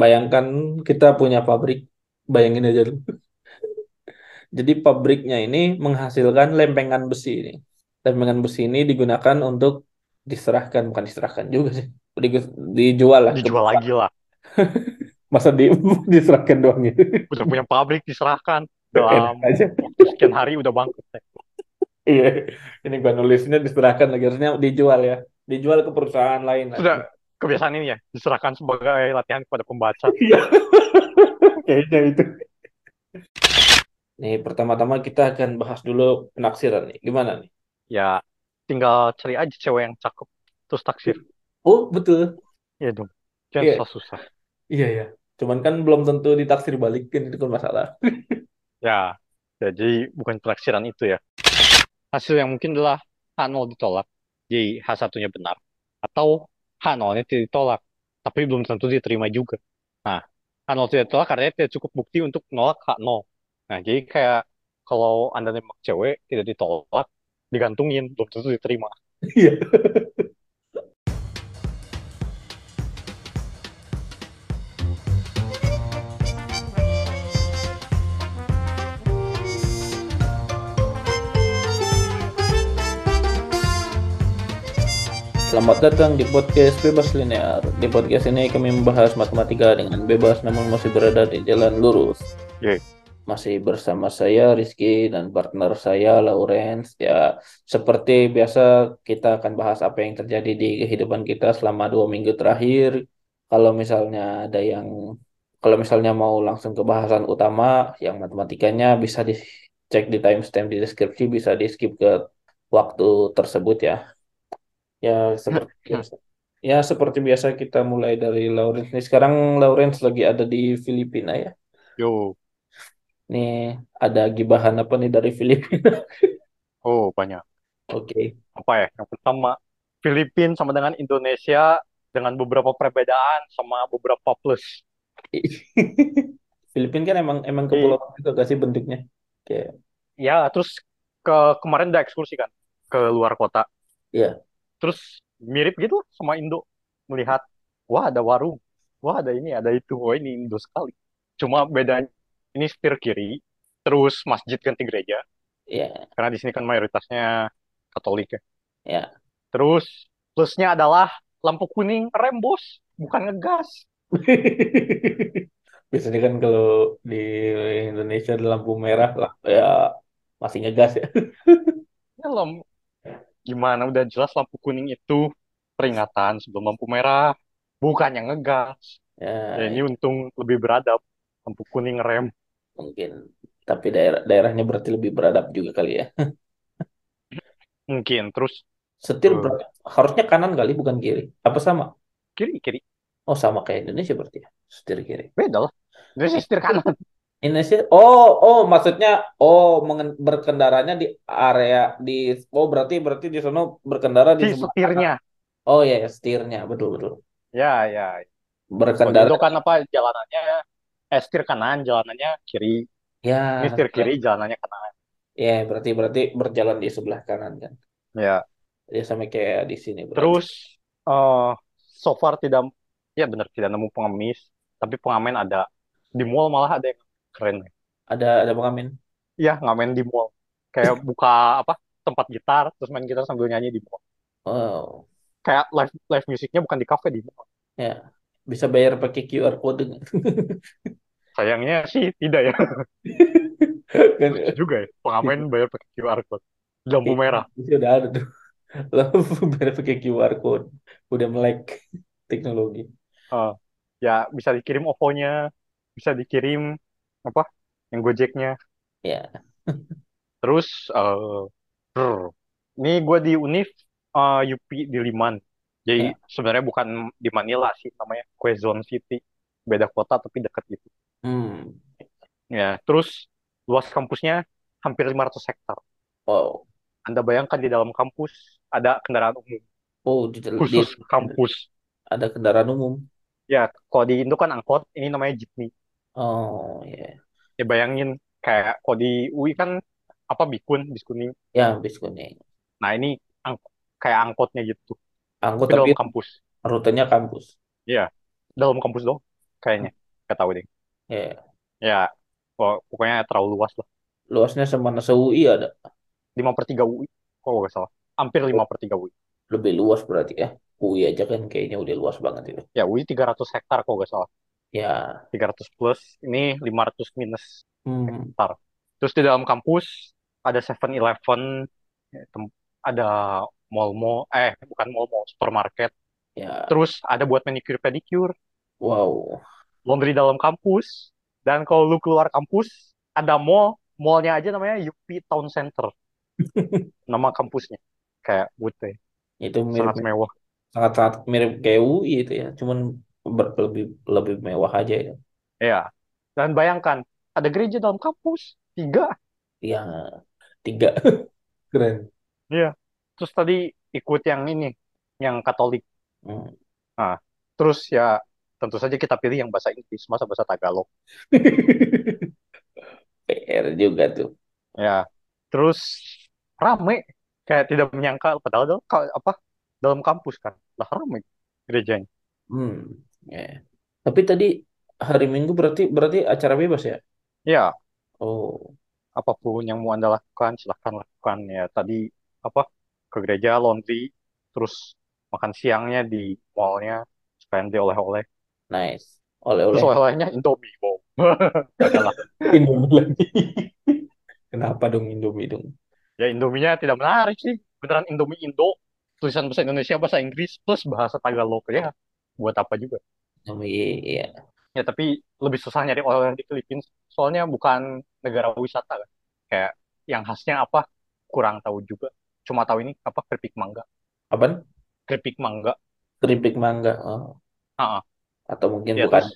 Bayangkan kita punya pabrik, bayangin aja dulu. Jadi pabriknya ini menghasilkan lempengan besi ini. Lempengan besi ini digunakan untuk diserahkan, bukan diserahkan juga sih. Dijual lah. Dijual lagi lah. Masa diserahkan doang gitu. Udah punya pabrik diserahkan. Dalam sekian hari udah bangkrut. Iya, ini gua nulisnya diserahkan lagi, harusnya dijual ya. Dijual ke perusahaan lain. Sudah lagi. Kebiasaan ini ya, diserahkan sebagai latihan kepada pembaca. Kayaknya itu. Nih, pertama-tama kita akan bahas dulu penaksiran nih. Gimana nih? Ya, tinggal cari aja cewek yang cakep, terus taksir. Oh, betul. Iya dong, jangan susah-susah. Iya, ya. Cuman kan belum tentu ditaksir balikin, itu kan masalah. Ya, jadi bukan penaksiran itu ya. Hasil yang mungkin adalah H0 ditolak, jadi H1-nya benar. Atau H0-nya tidak ditolak, tapi belum tentu diterima juga. Nah, H0 tidak ditolak karena tidak cukup bukti untuk menolak H0. Nah, jadi kayak kalau Anda nembak cewek, tidak ditolak, digantungin, belum tentu diterima. Iya. Selamat datang di podcast Bebas Linear. Di podcast ini kami membahas matematika dengan bebas namun masih berada di jalan lurus. Yay. Masih bersama saya Rizki dan partner saya Lawrence. Ya, seperti biasa kita akan bahas apa yang terjadi di kehidupan kita selama 2 minggu terakhir. Kalau misalnya mau langsung ke bahasan utama yang matematikanya bisa dicek di timestamp di deskripsi, bisa di-skip ke waktu tersebut ya. Ya seperti biasa kita mulai dari Lawrence nih. Sekarang Lawrence lagi ada di Filipina ya. Yo. Nih ada gibahan apa nih dari Filipina? Oh banyak. Oke. Apa ya? Yang pertama Filipina sama dengan Indonesia dengan beberapa perbedaan sama beberapa plus. Filipina kan emang kepulauan itu gak sih bentuknya? Kayak. Ya terus kemarin udah ekskursi kan ke luar kota. Iya. Terus mirip gitu sama Indo, melihat wah ada warung, wah ada ini, ada itu, wah ini Indo sekali. Cuma bedanya ini setir kiri, terus masjid ganti gereja. Yeah. Karena di sini kan mayoritasnya Katolik ya. Yeah. Terus plusnya adalah lampu kuning rem bos, bukan ngegas. Biasanya kan kalau di Indonesia ada lampu merah lah, ya masih ngegas ya. Ya lampu. Gimana udah jelas lampu kuning itu peringatan sebelum lampu merah, bukan yang ngegas. Ya, ini untung lebih beradab, lampu kuning rem. Mungkin, tapi daerahnya berarti lebih beradab juga kali ya. Mungkin, terus setir harusnya kanan kali bukan kiri. Apa sama? Kiri. Oh, sama kayak Indonesia berarti ya. Setir kiri. Beda lah. Indonesia setir kanan. Indonesia, maksudnya berkendaranya di area di berarti di sana berkendara di setirnya. Kanan. Oh iya, setirnya betul. Ya. Berkendara. Itu kan apa jalanannya? Setir kanan, jalanannya kiri. Ya. Setir kiri, jalanannya kanan. Ya, berarti berjalan di sebelah kanan kan. Ya. Jadi sama kayak di sini. Berarti. Terus so far tidak nemu pengemis, tapi pengamen ada. Di mall malah ada yang keren. Ada pengamen? Iya, ngamen di mall. Kayak buka tempat gitar, terus main gitar sambil nyanyi di mall. Wow. Kayak live musiknya bukan di kafe, di mall. Ya, bisa bayar pakai QR code nggak? Sayangnya sih tidak ya. Lucu juga ya, pengamen bayar pakai QR code. Lampu merah. Sudah ada tuh. Lampu bayar pakai QR code. Udah melek teknologi. Ya, bisa dikirim OVO-nya, bisa dikirim yang Gojeknya. Ya. Terus ini gue di Unif UP di Liman. Jadi sebenarnya bukan di Manila sih, namanya Quezon City. Beda kota tapi dekat gitu. Ya, terus luas kampusnya hampir 500 hektar. Wow. Anda bayangkan di dalam kampus ada kendaraan umum. Oh, khusus kampus ada kendaraan umum. Ya, kalau di Indo kan angkot, ini namanya jeepney. Oh, iya. Yeah. Ya bayangin kayak kalau di UI kan bis kuning. Ya, bis kuning. Nah, ini kayak angkotnya gitu. Angkot tapi dalam kampus. Rutenya kampus. Iya, dalam kampus dong. kayaknya. Nggak tahu deh. Ya. Ya, pokoknya terlalu luas lah. Luasnya semana se-UI ada. 5/3 UI, kalau nggak salah. Hampir 5/3 UI. Lebih luas berarti ya. UI aja kan kayaknya udah luas banget itu. Ya, UI 300 hektar kalau nggak salah. Ya. 300 plus, ini 500 minus hektar. Terus di dalam kampus, ada 7-Eleven, ada mall-mall, bukan mall-mall, supermarket. Ya. Terus ada buat manicure-pedicure. Wow. Laundry dalam kampus. Dan kalau lu keluar kampus, ada mall. Mallnya aja namanya UP Town Center. Nama kampusnya. Kayak UT. Itu mirip, sangat mewah. Sangat-sangat mirip kayak UI itu ya. Cuman lebih mewah aja ya. Iya. Dan bayangkan, ada gereja dalam kampus. 3. Iya. 3. Keren. Iya. Terus tadi ikut yang ini. Yang Katolik. Nah, terus ya tentu saja kita pilih yang bahasa Inggris, masa bahasa Tagalog. PR juga tuh. Ya, terus rame, kayak tidak menyangka, padahal dalam kampus kan, lah rame gerejanya. Yeah. Tapi tadi hari Minggu berarti acara bebas ya? Ya. Oh, apapun yang mau Anda lakukan silahkan lakukan ya. Tadi ke gereja, laundry, terus makan siangnya di mallnya, spend di oleh-oleh. Nice. Oleh-oleh. Terus oleh-olehnya Indomie, wow. Indomie lagi. Kenapa dong Indomie dong? Ya Indominya tidak menarik sih. Beneran Indomie Indo. Tulisan bahasa Indonesia, bahasa Inggris, plus bahasa Tagalog ya. Buat apa juga? Iya. Ya tapi lebih susah nyari oleh-oleh di Filipina. Soalnya bukan negara wisata kan. Kayak yang khasnya apa? Kurang tahu juga. Cuma tahu ini keripik mangga. Apaan? Keripik mangga. Oh. Atau mungkin ya, bukan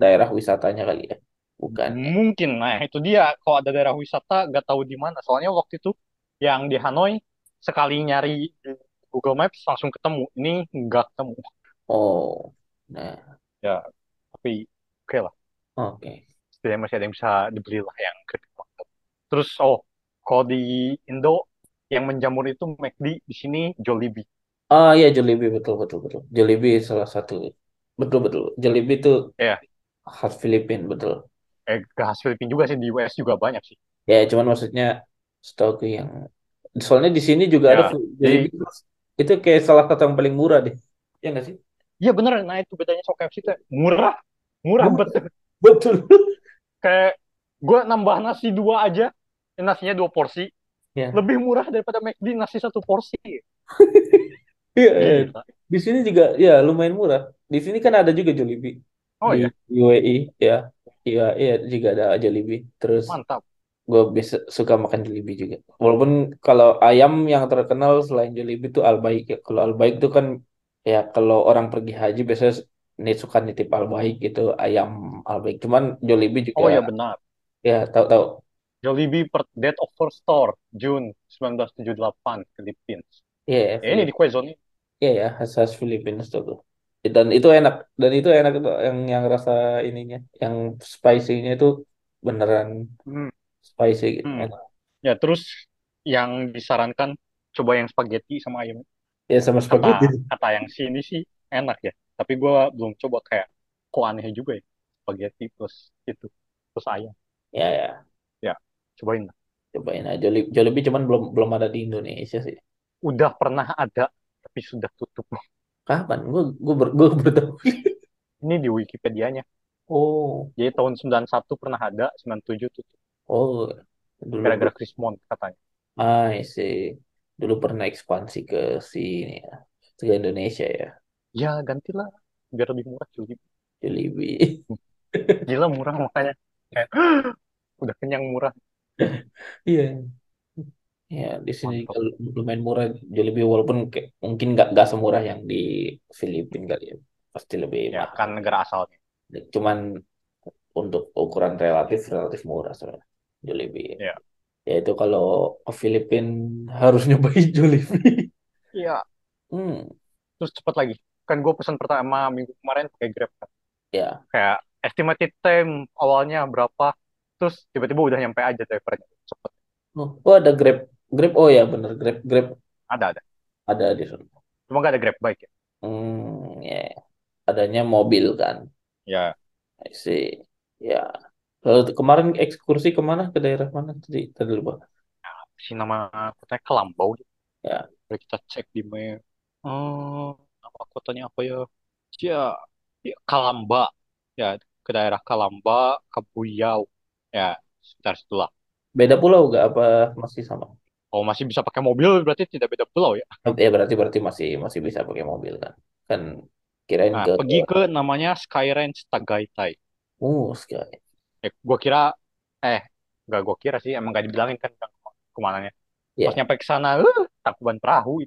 daerah wisatanya kali ya. Bukan. Mungkin. Nah, itu dia. Kalau ada daerah wisata, nggak tahu di mana. Soalnya waktu itu yang di Hanoi sekali nyari Google Maps langsung ketemu. Ini nggak ketemu. Oh. Nah. Ya, tapi oke lah. Oke. Setidaknya masih ada yang bisa dibeli lah yang keripik mangga. Terus kalau di Indo yang menjamur itu McD, di sini Jollibee. Ah iya Jollibee betul. Jollibee salah satu. Betul. Jollibee itu khas Filipina betul. Khas Filipina juga sih, di US juga banyak sih. Ya cuman maksudnya setahu yang soalnya di sini juga ada Jollibee. Itu kayak salah satu yang paling murah deh. Ya nggak sih? Iya benar. Nah itu bedanya sama KFC itu murah betul. Kayak gue nambah nasi 2 aja, nasinya 2 porsi. Ya. Lebih murah daripada McD nasi 1 porsi. Iya. Di sini juga ya lumayan murah. Di sini kan ada juga Jollibee. Oh iya. UAE ya. Iya juga ada Jollibee. Terus mantap. Gue suka makan Jollibee juga. Walaupun kalau ayam yang terkenal selain Jollibee itu Al-Baik ya. Kalau Al-Baik itu kan ya kalau orang pergi haji biasanya suka nitip Al-Baik gitu, ayam Al-Baik. Cuman Jollibee juga. Oh iya benar. Ya, tahu. Jollibee Death of First Store June 1978 Philippines. Iya. Ini di Quezon. Iya ya, khas Filipina tuh. Dan itu enak yang rasa ininya, yang spicy-nya itu beneran spicy gitu. Enak. Ya, terus yang disarankan coba yang spaghetti sama ayam. Ya sama spaghetti. Kata yang sini sih enak ya, tapi gua belum coba, kayak kok aneh juga ya, spaghetti plus itu, plus ayam. Ya. Ya, cobain aja. Jollibee cuman belum ada di Indonesia sih. Udah pernah ada tapi sudah tutup. Kapan? Gue beritahu. Ini di Wikipedia-nya. Oh. Jadi tahun 91 pernah ada, 97 tutup. Oh. Gara-gara Krismon katanya. Ah, sih. Dulu pernah ekspansi ke sini ya. Ke Indonesia ya. Ya, gantilah biar lebih murah Jollibee. Gila murah makanya. Udah kenyang murah. Iya. Ya, di sini lumayan murah Jollibee, walaupun mungkin nggak semurah yang di Filipina kali ya. Pasti lebih mahal. Ya, kan negara asalnya. Cuman untuk ukuran relatif murah sebenarnya Jollibee. Ya. Ya itu kalau ke Filipina harus nyobain Jollibee. Iya. Terus cepat lagi. Kan gue pesan pertama minggu kemarin pakai Grab kan. Ya. Kayak estimated time awalnya berapa, terus tiba-tiba udah nyampe aja drivernya. Cepat. Oh, ada Grab. Oh ya, bener Grab. Ada di sana. Cuma nggak ada Grab bike ya. Adanya mobil kan. Ya. I see. Ya. Kemarin ekskursi kemana? Ke daerah mana tadi? Tadi lupa. Si nama kotanya Calamba. Ya. Mari kita cek di map. Nama kotanya apa ya? Ya Calamba. Ya, ke daerah Calamba, ke Buyao. Ya, sekitar situlah. Beda pulau nggak apa masih sama? Oh, masih bisa pakai mobil berarti tidak beda pulau ya? Ya berarti masih bisa pakai mobil kan? Kan kirain nah, pergi ke namanya Skyranch Tagaytay. Oh, Sky. Gua kira nggak gua kira sih emang gak dibilangin kan kemananya. Yeah. Pas nyampe ke sana, takuban perahu.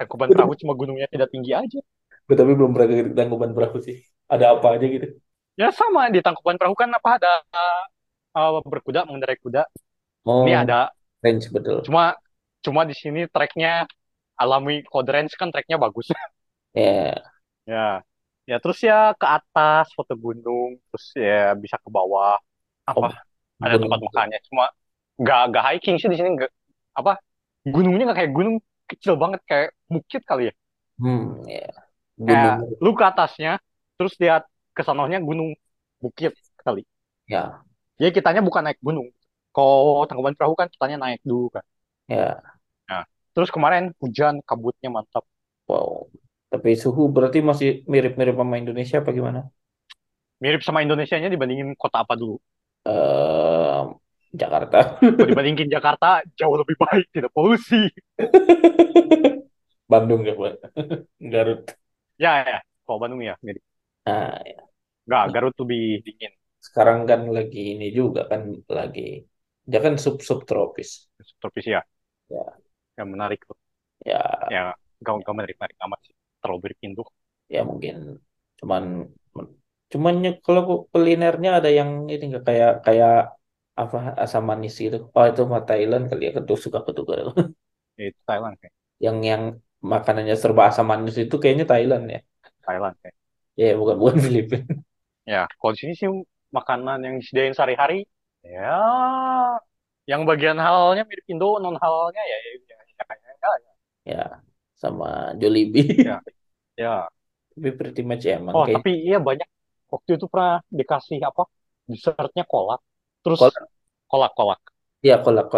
Takuban perahu cuma gunungnya tidak tinggi aja. Tapi belum pernah ke tangkuban perahu sih. Ada apa aja gitu? Ya sama di tangkuban perahu kan apa ada berkuda mengendarai kuda. Oh, ini ada range betul. Cuma di sini treknya alami code range kan treknya bagus. Yeah. Ya terus ya ke atas foto gunung terus ya bisa ke bawah apa ada tempat makannya cuma nggak hiking sih di sini apa gunungnya nggak kayak gunung kecil banget kayak bukit kali ya. Yeah. Lu ke atasnya terus lihat kesanohnya gunung bukit kali. Ya. Jadi kitanya bukan naik gunung. Kalau tangkuban perahu kan kitanya naik dulu kan. Ya. Nah, terus kemarin hujan kabutnya mantap. Wow. Tapi suhu berarti masih mirip-mirip sama Indonesia apa gimana? Mirip sama Indonesianya dibandingin kota apa dulu? Jakarta. Kalau dibandingin Jakarta jauh lebih baik tidak polusi. Bandung ya buat Garut. Ya. Kalau Bandung ya mirip. Nah, ya. Nggak, Garut lebih dingin. Sekarang kan lagi ini juga kan lagi, dia kan subtropis. Subtropis ya. Yang menarik tuh. Ya. Gak menarik amat sih. Terlalu berpindah. Ya mungkin. Cuman kalau kulinernya ada yang ini nggak kayak apa asam manis gitu. Oh itu mah Thailand kali ya. Kedua suka ketukar. Itu Thailand kayak. Yang makanannya serba asam manis itu kayaknya Thailand ya. Thailand kayak. Ya, bukan Filipina. Ya, kalau di sini sih makanan yang disediain sehari-hari, ya, yang bagian halalnya mirip Indo, non halalnya ya. Ya, sama Jollibee. Ya. Tapi pretty much emang. Oh, kayak... tapi iya banyak. Waktu itu pernah dikasih apa? Dessertnya kolak. Terus kolak. Iya, kolak.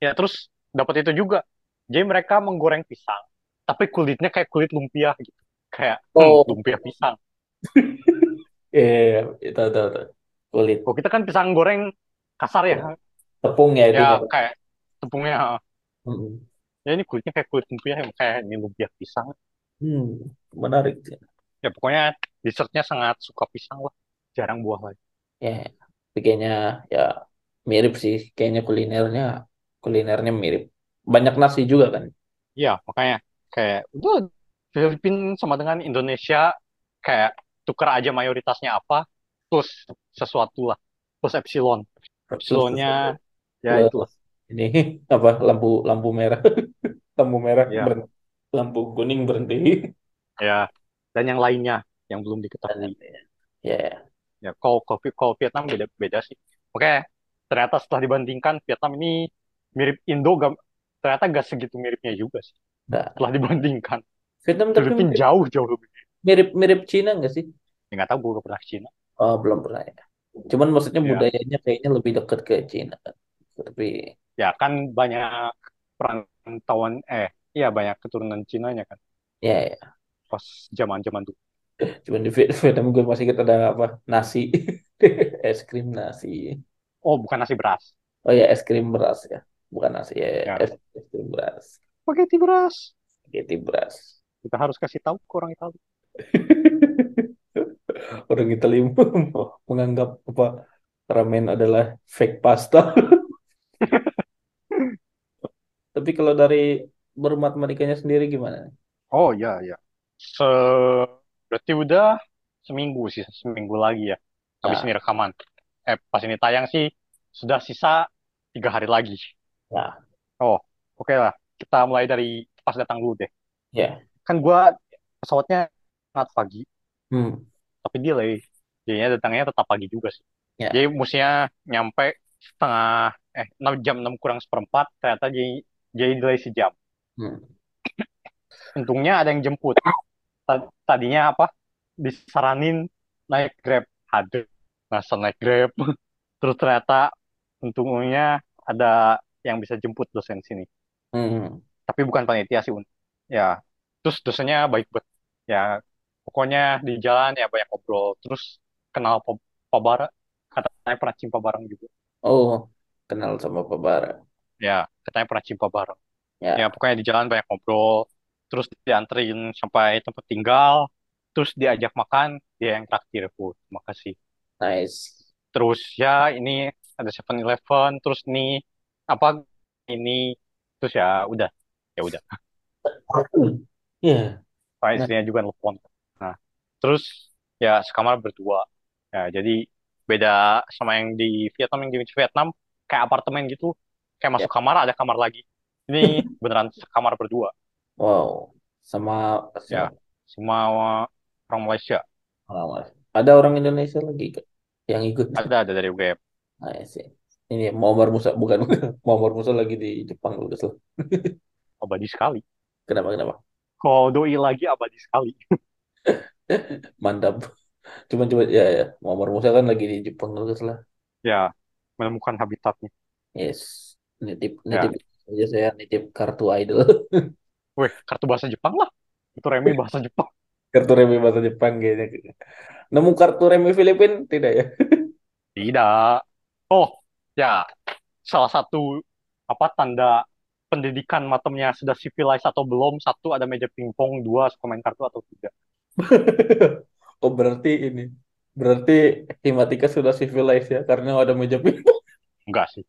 Ya, terus dapat itu juga. Jadi mereka menggoreng pisang, tapi kulitnya kayak kulit lumpia gitu. Kayak lumpia pisang. Iya, itu kulit. Oh, kita kan pisang goreng kasar ya. Tepungnya itu. Ya, kayak tepungnya. Ya ini kulitnya kayak kulit lumpia, kayak ini lumpia pisang. Menarik. Ya pokoknya dessertnya sangat suka pisang lah, jarang buah lagi. Ya, kayaknya ya mirip sih, kayaknya kulinernya mirip. Banyak nasi juga kan? Iya, makanya kayak udah. Filipina sama dengan Indonesia kayak tukar aja mayoritasnya apa plus sesuatu lah plus epsilonnya ya itu ini apa lampu merah ya. Lampu kuning berhenti ya dan yang lainnya yang belum diketahui ya kalau Vietnam beda sih oke ternyata setelah dibandingkan Vietnam ini mirip Indo ternyata gak segitu miripnya juga sih setelah dibandingkan Vietnam tapi jauh lebih mirip Cina nggak sih? Nggak tahu gue pernah Cina. Oh belum pernah ya. Cuman maksudnya budayanya kayaknya lebih dekat ke Cina. Tapi ya kan banyak perantauan banyak keturunan Cinanya kan. Iya. Pas zaman dulu. Cuman di Vietnam gue masih ingat ada apa nasi es krim nasi. Oh bukan nasi beras. Oh ya es krim beras ya bukan nasi ya. Es krim beras. Spaghetti beras. Kita harus kasih tahu ke orang Italia. Orang Italia menganggap apa ramen adalah fake pasta. Tapi kalau dari bermatematikanya sendiri gimana? Oh ya. Berarti udah seminggu lagi ya. Habis ini rekaman. Pas ini tayang sih sudah sisa 3 hari lagi. Nah. Oh oke lah. Kita mulai dari pas datang dulu deh. Ya. Yeah. Kan gue pesawatnya sangat pagi, tapi delay. Jadinya datangnya tetap pagi juga sih. Yeah. Jadi mestinya nyampe 6:06 ternyata jadi delay sejam. Untungnya ada yang jemput. tadinya apa disaranin naik Grab, haduh masa naik Grab. Terus ternyata untungnya ada yang bisa jemput dosen sini, tapi bukan panitia sih ya. Terus dosennya baik banget ya, pokoknya di jalan ya banyak ngobrol, terus kenal Pabara, katanya pernah cimpa bareng juga. Oh, kenal sama Pabara. Ya, katanya pernah cimpa bareng. Ya, pokoknya di jalan banyak ngobrol, terus dianterin sampai tempat tinggal, terus diajak makan, dia yang traktir aku. Terima kasih. Nice. Terus ya ini ada 7-Eleven, terus nih apa ini, terus ya udah. Iya. Soalnya istrinya juga nelfon. Nah, terus ya sekamar berdua. Ya, jadi beda sama yang di Vietnam, kayak apartemen gitu, kayak masuk kamar ada kamar lagi. Ini beneran sekamar berdua. Wow, sama orang Malaysia. Ada orang Indonesia lagi yang ikut. Ada dari UGM. Ah, sih. Ini Muammar Musa, bukan Muammar Musa lagi di Jepang kalau kesel. Abadi sekali. Kenapa? Kalau doi lagi abadi sekali. Mantap. Cuman ya. Muammar Musa kan lagi di Jepang kalau kesel. Ya, menemukan habitatnya. Yes. Nitip kartu idol. Weh, kartu bahasa Jepang lah. Kartu remi bahasa Jepang. Kayaknya. Nemu kartu remi Filipin tidak ya? Tidak. Oh, ya. Salah satu tanda pendidikan matemnya sudah civilized atau belum, satu ada meja pingpong, dua suka main kartu atau tidak. Oh, Berarti matematika sudah civilized ya karena ada meja pingpong. Enggak sih.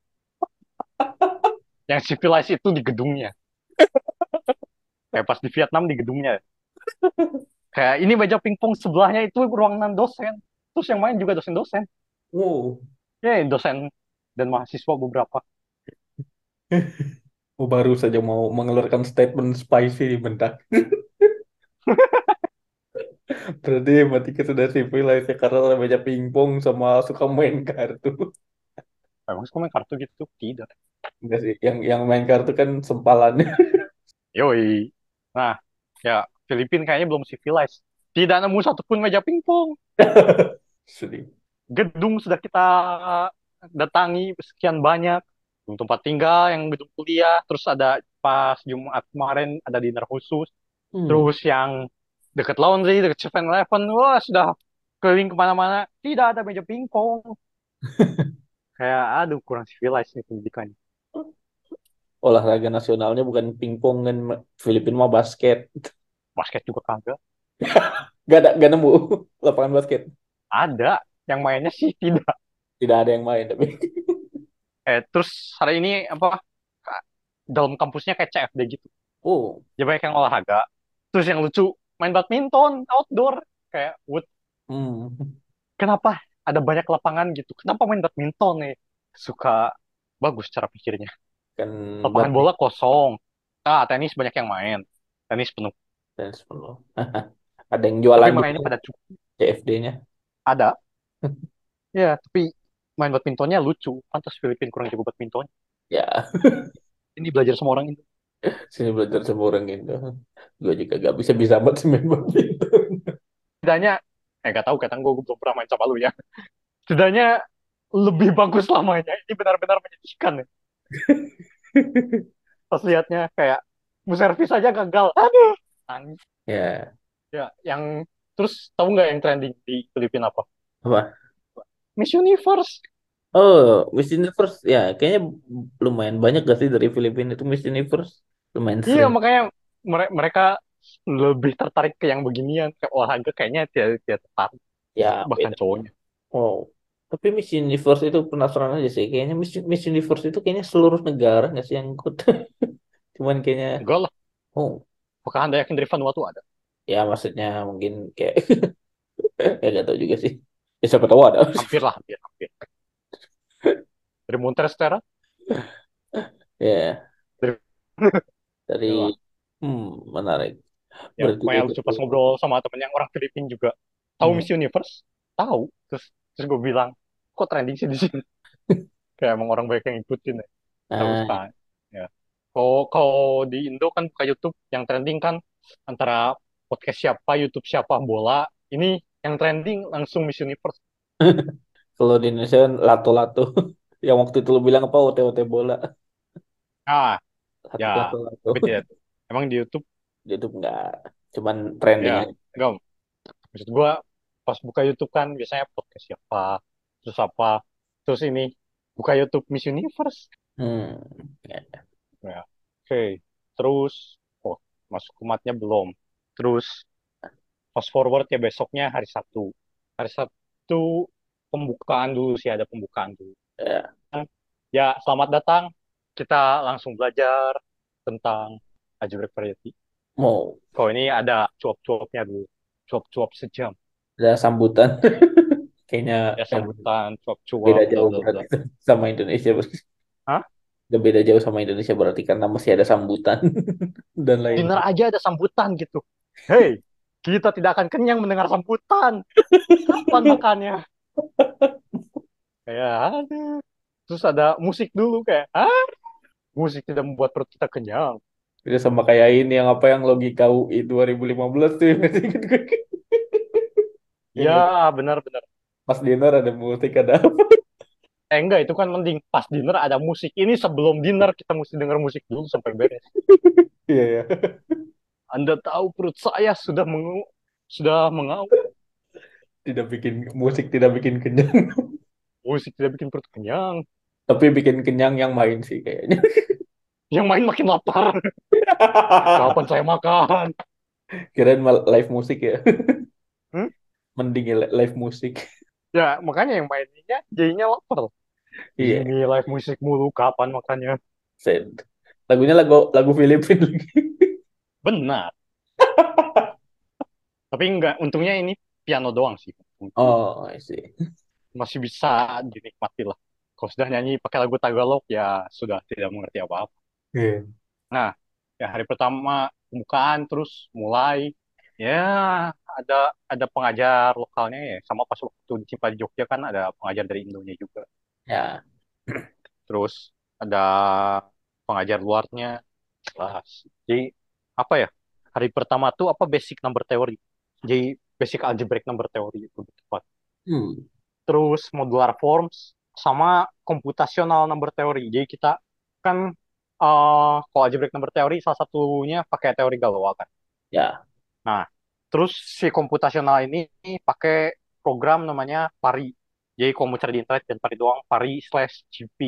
Yang civilized itu di gedungnya. Kayak pas di Vietnam di gedungnya. Kayak ini meja pingpong, sebelahnya itu ruangan dosen. Terus yang main juga dosen-dosen. Wow. Ya, dosen dan mahasiswa beberapa. Oh, baru saja mau mengeluarkan statement spicy di bentak. Berarti matematika sudah civilized ya karena meja pingpong sama suka main kartu. Emang suka main kartu gitu? Tidak. Enggak sih, yang main kartu kan sempalannya. Yoi. Nah, ya Filipina kayaknya belum civilized. Tidak nemu satupun meja pingpong. Sedih. Gedung sudah kita datangi sekian banyak. Tempat tinggal yang gedung kuliah, terus ada pas Jumat kemarin ada dinner khusus. Terus yang dekat laundry, dekat 7-Eleven, wah sudah keliling kemana-mana. Tidak ada meja pingpong. Kayak aduh kurang civilized nih pendidikannya. Olahraga nasionalnya bukan pingpong kan, Filipina mah basket juga kagak. gak nemu lapangan basket. Ada yang mainnya sih, tidak ada yang main tapi. Terus hari ini apa dalam kampusnya kayak CFD gitu. Oh, ya banyak yang olahraga. Terus yang lucu main badminton outdoor kayak wood. Kenapa ada banyak lapangan gitu? Kenapa main badminton nih? Suka bagus cara pikirnya. Kan lapangan bola kosong. Ah, tenis banyak yang main. Tenis penuh. Ada yang jualan. Tapi mainnya pada cukup. CFD-nya. Ada. Ya, tapi main badmintonnya lucu. Pantas Filipina kurang jago badminton. Ya. Ini belajar semua orang Indo. Gue juga gak bisa amat main badminton. Setidaknya, gak tahu katanya gue belum pernah main sama lu ya. Setidaknya lebih bagus lamanya. Ini benar-benar menyedihkan ya. Pas liatnya kayak mau servis aja gagal, aduh. Ya, yang terus tahu nggak yang trending di Filipina apa? Miss Universe ya, kayaknya lumayan banyak gak sih dari Filipina itu Miss Universe, lumayan sering. Iya, makanya mereka lebih tertarik ke yang beginian, kayak olahraga kayaknya tidak tertarik ya, bahkan cowoknya. Wow. Tapi Miss Universe itu penasaran aja sih. Kayaknya Miss Universe itu kayaknya seluruh negara nggak sih yang ikut. Cuman kayaknya. Enggak lah. Oh. Apakah Anda yakin dari Vanuatu ada? Ya maksudnya mungkin kayak. Ya nggak tahu juga sih. Ya siapa tahu ada. Hampir. Dari Monterstera? Ya. Dari. Menarik. Ya, aku coba ngobrol sama temen yang orang Filipina juga. Tahu Miss Universe? Tahu. Terus gue bilang. Kok trending sih di sini? Kayak emang orang banyak yang ngikutin ya. Ya. Kalau di Indo kan buka YouTube yang trending kan antara podcast siapa, YouTube siapa, bola. Ini yang trending langsung Miss Universe. Kalau di Indonesia lato-lato. Yang waktu itu lu bilang apa, OT-OT bola. Ah, ya. Emang di YouTube? Di YouTube enggak. Cuman trending ya, aja. Enggak. Maksud gue, pas buka YouTube kan biasanya podcast siapa, terus apa, terus ini. Buka YouTube Miss Universe. Ya. Oke. Terus, masuk kumatnya belum. Terus, fast forward ya besoknya hari Sabtu. Hari Sabtu, pembukaan dulu sih, ada pembukaan dulu. Yeah. Ya, selamat datang. Kita langsung belajar tentang algebraic variety. Oh. Kalau ini ada cuap-cuapnya dulu. Cuap-cuap sejam. Ada sambutan. Kayaknya ada sambutan, cuap-cuap. Beda jauh berarti sama Indonesia. Hah? Udah beda jauh sama Indonesia berarti karena masih ada sambutan. Dan lain. Dinner aja ada sambutan gitu. Hey, kita tidak akan kenyang mendengar sambutan. Kapan makannya? Kayak terus ada musik dulu kayak musik tidak membuat perut kita kenyang. Udah sama kayak ini yang apa yang logika UI 2015 tuh. Ya benar-benar. Pas dinner ada musik ada apa? Enggak, itu kan mending pas dinner ada musik. Ini sebelum dinner kita mesti dengar musik dulu sampai beres. Iya. Anda tahu perut saya sudah mengaum. Musik tidak bikin kenyang. Musik tidak bikin perut kenyang. Tapi bikin kenyang yang main sih kayaknya. Yang main makin lapar. Kapan saya makan? Kirain live musik ya. Mending live musik. Ya, makanya yang mainnya jadinya lapar. Iya. Ini live musik mulu, kapan makannya? Sad. Lagunya lagu Filipin lagi. Benar. Tapi enggak, untungnya ini piano doang sih. Oh, I see. Masih bisa dinikmati lah. Kalau sudah nyanyi pakai lagu Tagalog ya sudah tidak mengerti apa-apa. Yeah. Nah, ya hari pertama pembukaan terus mulai ya ada pengajar lokalnya ya, sama pas waktu di Cimpa di Jogja kan ada pengajar dari Indonesia juga. Ya. Yeah. Terus ada pengajar luarnya. Jadi apa ya? Hari pertama tuh apa basic number theory. Jadi basic algebraic number theory itu tepat. Terus modular forms sama computational number theory. Jadi kita kan kalau algebraic number theory salah satunya pakai teori Galois kan. Ya. Nah, terus si computational ini pakai program namanya PARI. Jadi kalau mau cari di internet dan PARI doang, PARI/GP.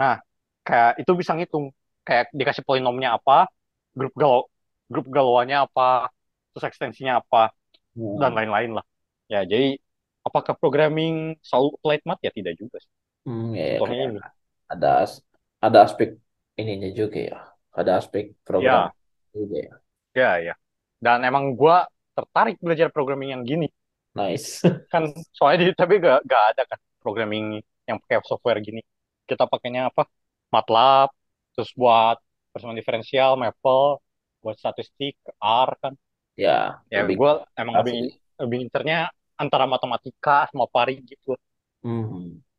Nah, kayak itu bisa ngitung kayak dikasih polinomnya apa, grup Galoisnya apa, terus ekstensinya apa dan lain-lain lah. Ya, jadi apakah programming selalu applied math? Ya tidak juga sih. Contohnya ini. Ada aspek ininya juga ya. Ada aspek program juga ya. Ya. Dan emang gue tertarik belajar programming yang gini. Nice. Kan soalnya di ITB gak ada kan programming yang pakai software gini. Kita pakainya apa? MATLAB, terus buat persamaan diferensial, Maple, buat statistik, R kan. Ya gue emang lebih internya antara matematika sama PARI gitu.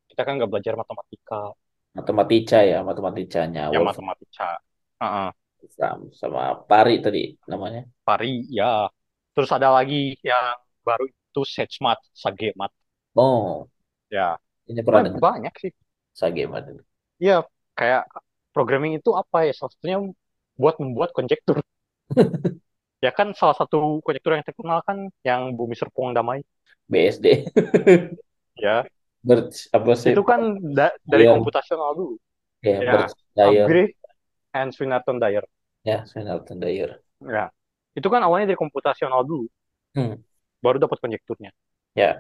Kita kan nggak belajar matematika. Matematicanya. Ya Wolf. Matematica. Sama PARI tadi namanya. PARI ya. Terus ada lagi yang baru itu SageMath, SageMath. Oh. Ya. Ini banyak sih. SageMath. Iya, kayak programming itu apa ya? Salah satunya buat membuat konjektur. Ya kan salah satu konjektur yang terkenal kan yang bumi serpong damai. BSD. Ya. Birch apa sih? Itu kan dari komputasional dulu. Ya. Birch Swinnerton-Dyer. Ya, Swinnerton-Dyer. Ya. Itu kan awalnya dari komputasional dulu. Baru dapat konjekturnya. Ya,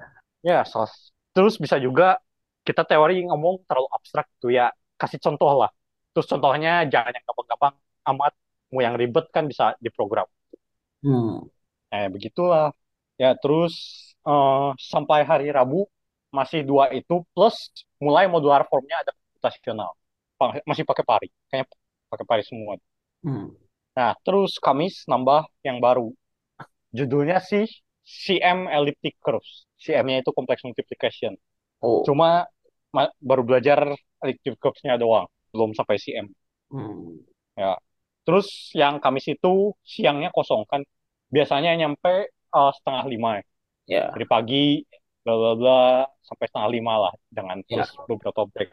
terus bisa juga kita teori ngomong terlalu abstrak tuh ya. Kasih contoh lah. Terus contohnya jangan yang gampang-gampang amat, mau yang ribet kan bisa diprogram. Begitulah. Ya, terus sampai hari Rabu masih dua itu plus mulai modular formnya ada komputasional masih pakai PARI kayaknya pakai PARI semua. Nah terus Kamis nambah yang baru judulnya sih CM elliptic curves. CM-nya itu complex multiplication. Cuma baru belajar elliptic curves-nya doang, belum sampai CM. Ya terus yang Kamis itu siangnya kosong kan. biasanya nyampe setengah lima ya. Dari pagi bla bla bla sampai setengah lima lah dengan terus beberapa break.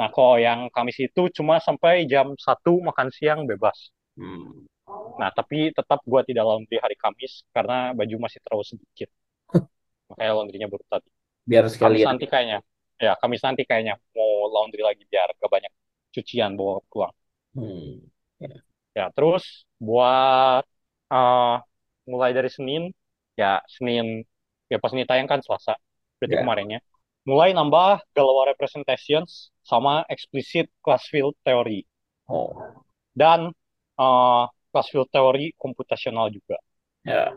Nah kalau yang Kamis itu cuma sampai jam 1 makan siang bebas. Nah tapi tetap gue tidak laundry hari Kamis karena baju masih terlalu sedikit. Makanya laundrynya baru tadi. Biar sekalian. Kamis nanti kayaknya. Ya Kamis nanti kayaknya mau laundry lagi biar gak banyak cucian bawa pulang. Ya terus buat mulai dari Senin. Ya Senin. Ya pas ini tayang kan Selasa. Berarti kemarinnya. Mulai nambah Galois Representations sama Explicit Class Field Theory. Dan Class Field Theory komputasional juga. Ya,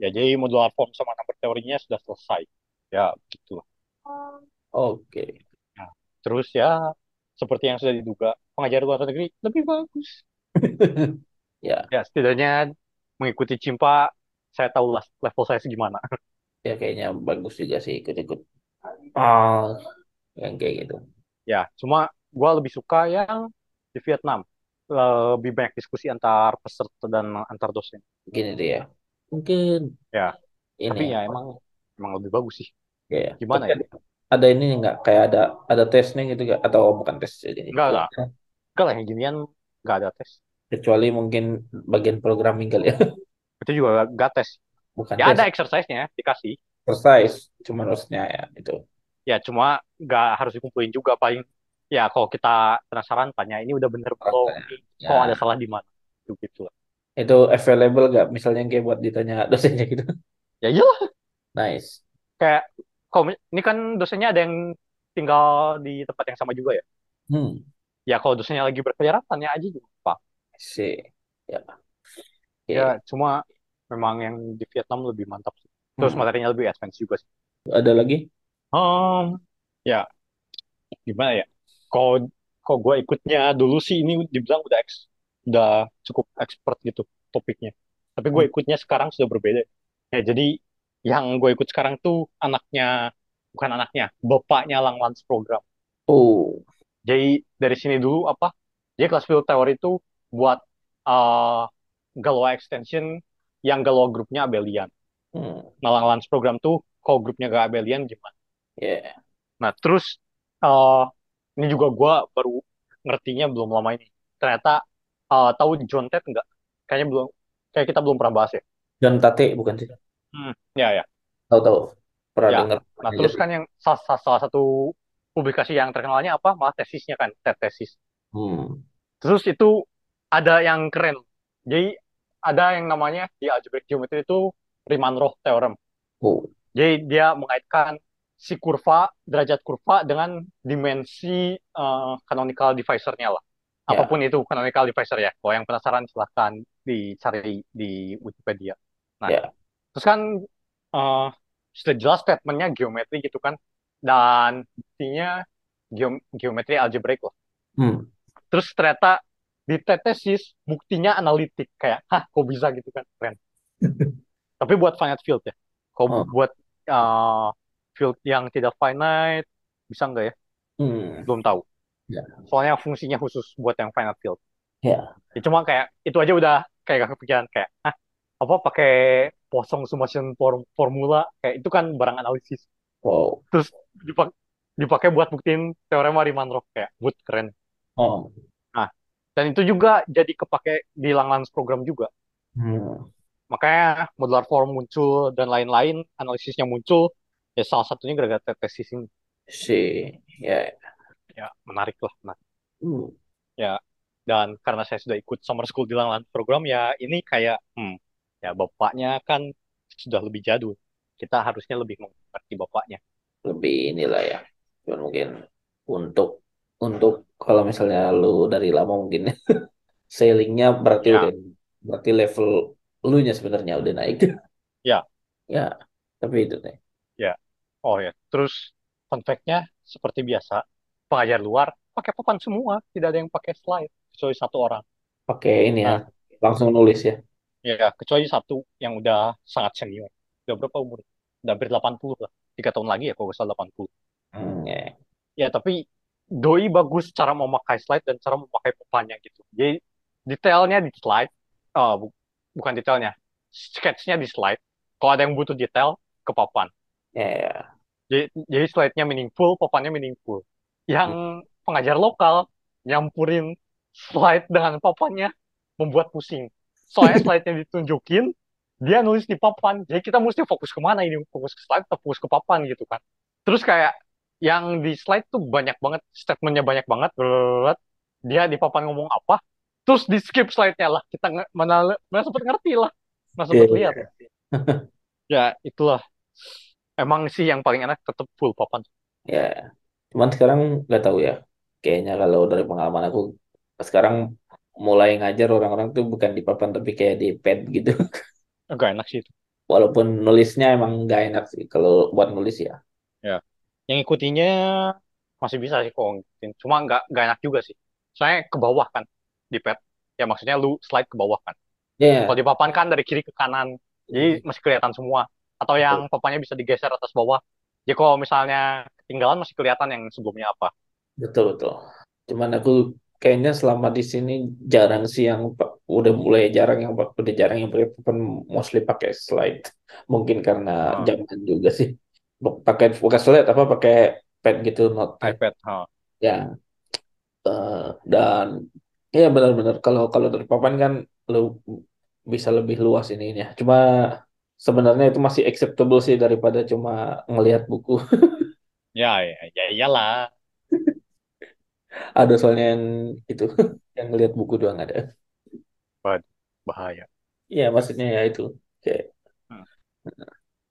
jadi modular form sama number teorinya sudah selesai. Ya, begitulah. Oke. Nah, terus ya, seperti yang sudah diduga, pengajar luar negeri lebih bagus. Ya, setidaknya mengikuti Cimpa, saya tahu lah level saya segimana. Ya, kayaknya bagus juga sih ikut-ikut. Yang kayak gitu. Ya, cuma gue lebih suka yang di Vietnam. Lebih banyak diskusi antar peserta dan antar dosen. Gini deh ya. Mungkin. Ya. Ini tapi ya emang lebih bagus sih. Ya. Gimana tapi ya? Ada ini enggak? Kayak ada tesnya gitu enggak? Atau bukan tes jadi? Enggak lah. Enggak lah yang ginian enggak ada tes. Kecuali mungkin bagian programming kali ya. Itu juga enggak tes. Bukan ya tes. Ada exercise-nya dikasih. Exercise, cuma harusnya ya itu. Ya cuma nggak harus dikumpulin juga paling. Ya kalau kita penasaran tanya ini udah bener belum? Kalau ada salah di mana? Gitu. Itu available nggak? Misalnya kayak buat ditanya dosennya gitu? Ya iyalah. Nice. Kayak kalau ini kan dosennya ada yang tinggal di tempat yang sama juga ya. Ya kalau dosennya lagi berkeliaran tanya aja juga Pak. Sih. Ya. Okay. Ya cuma memang yang di Vietnam lebih mantap sih. Terus materinya lebih advance juga sih. Ada lagi? Ya gimana ya? Kalau gue ikutnya dulu sih ini dibilang udah cukup expert gitu topiknya. Tapi gue ikutnya sekarang sudah berbeda. Ya jadi yang gue ikut sekarang tuh bapaknya Langlands Program. Jadi dari sini dulu apa? Jadi kelas field theory itu buat Galois extension yang Galois grupnya abelian. Nah, Langlands Program tuh kalau grupnya gak abelian gimana? Nah, terus ini juga gue baru ngertinya belum lama ini. Ternyata tahu John Tate nggak? Kayaknya belum. Kayak kita belum pernah bahas ya. John Tate bukan sih? Ya. Tahu. Pernah dengar. Nah, terus kan yang salah satu publikasi yang terkenalnya apa? Malah tesisnya kan, Tate tesis. Terus itu ada yang keren. Jadi ada yang namanya di algebraic geometry itu Riemann-Roch Theorem. Jadi dia mengaitkan si kurva, derajat kurva dengan dimensi canonical divisor-nya lah. Apapun itu canonical divisor ya. Kalau yang penasaran silahkan dicari di Wikipedia. Nah, terus kan sudah jelas statement-nya geometri gitu kan. Dan buktinya geometri algebraik lah. Terus ternyata di tesis buktinya analitik. Kayak, kok bisa gitu kan? Keren. Tapi buat finite field ya. Kalau buat field yang tidak finite, bisa nggak ya? Belum tahu. Soalnya fungsinya khusus buat yang finite field. Ya, cuma kayak, itu aja udah kayak gak kepikiran. Kayak, apa pakai Poisson summation formula, kayak itu kan barang analisis. Terus dipakai buat buktiin teorema Riemann-Roch. Kayak, good, keren. Nah, dan itu juga jadi kepake di Langlands Program juga. Makanya modular form muncul dan lain-lain, analisisnya muncul. Ya salah satunya gara-gara tesis ini. Ya, menarik lah. Ya, dan karena saya sudah ikut summer school di Langlands Program, ya ini kayak, ya bapaknya kan sudah lebih jadul. Kita harusnya lebih mengerti bapaknya. Lebih inilah ya. Cuman mungkin untuk kalau misalnya lu dari lama mungkin sailingnya berarti berarti level elunya sebenarnya udah naik. Ya, tapi itu deh. Ya. Terus fun fact-nya seperti biasa, pengajar luar pakai papan semua, tidak ada yang pakai slide kecuali satu orang. Pakai ini ya, langsung nulis ya. Ya, kecuali satu yang udah sangat senior. Udah berapa umur? Udah hampir 80 lah. 3 tahun lagi ya kalau nggak salah 80. Ya, tapi doi bagus cara memakai slide dan cara memakai papannya gitu. Jadi detailnya di slide, bukan detailnya, sketch-nya di slide. Kalau ada yang butuh detail, ke papan. Yeah. Jadi slide-nya meaningful, papannya meaningful. Yang pengajar lokal nyampurin slide dengan papannya membuat pusing. Soalnya slide-nya ditunjukin, dia nulis di papan. Jadi kita mesti fokus kemana ini? Fokus ke slide atau fokus ke papan gitu kan. Terus kayak yang di slide tuh banyak banget, statementnya banyak banget. Dia di papan ngomong apa, terus di skip slide-nya lah. Kita mana sempat ngerti lah. Mana sempat lihat. Ya itulah. Emang sih yang paling enak tetap full papan. Ya. Cuman sekarang nggak tahu ya. Kayaknya kalau dari pengalaman aku, sekarang mulai ngajar orang-orang tuh bukan di papan tapi kayak di pad gitu. Gak enak sih itu. Walaupun nulisnya emang gak enak sih kalau buat nulis ya. Ya. Yang ikutinya masih bisa sih kok. Cuma gak enak juga sih. Soalnya ke bawah kan di pad. Ya maksudnya lu slide ke bawah kan. Yeah. Kalau di papan kan dari kiri ke kanan. Jadi masih kelihatan semua. Atau yang papannya bisa digeser atas bawah. Jadi kalau misalnya ketinggalan masih kelihatan yang sebelumnya apa. Betul. Cuman aku kayaknya selama di sini jarang sih yang udah jarang yang pakai papan, mostly pakai slide. Mungkin karena zaman juga sih. Pakai slide apa pakai pad gitu, notepad. iPad. Ya. Dan ya benar-benar kalau dari papan kan lu bisa lebih luas ininya. Cuma sebenarnya itu masih acceptable sih daripada cuma ngelihat buku. ya iyalah. Ada soalnya yang itu yang ngelihat buku doang ada. Bahaya. Iya maksudnya ya itu.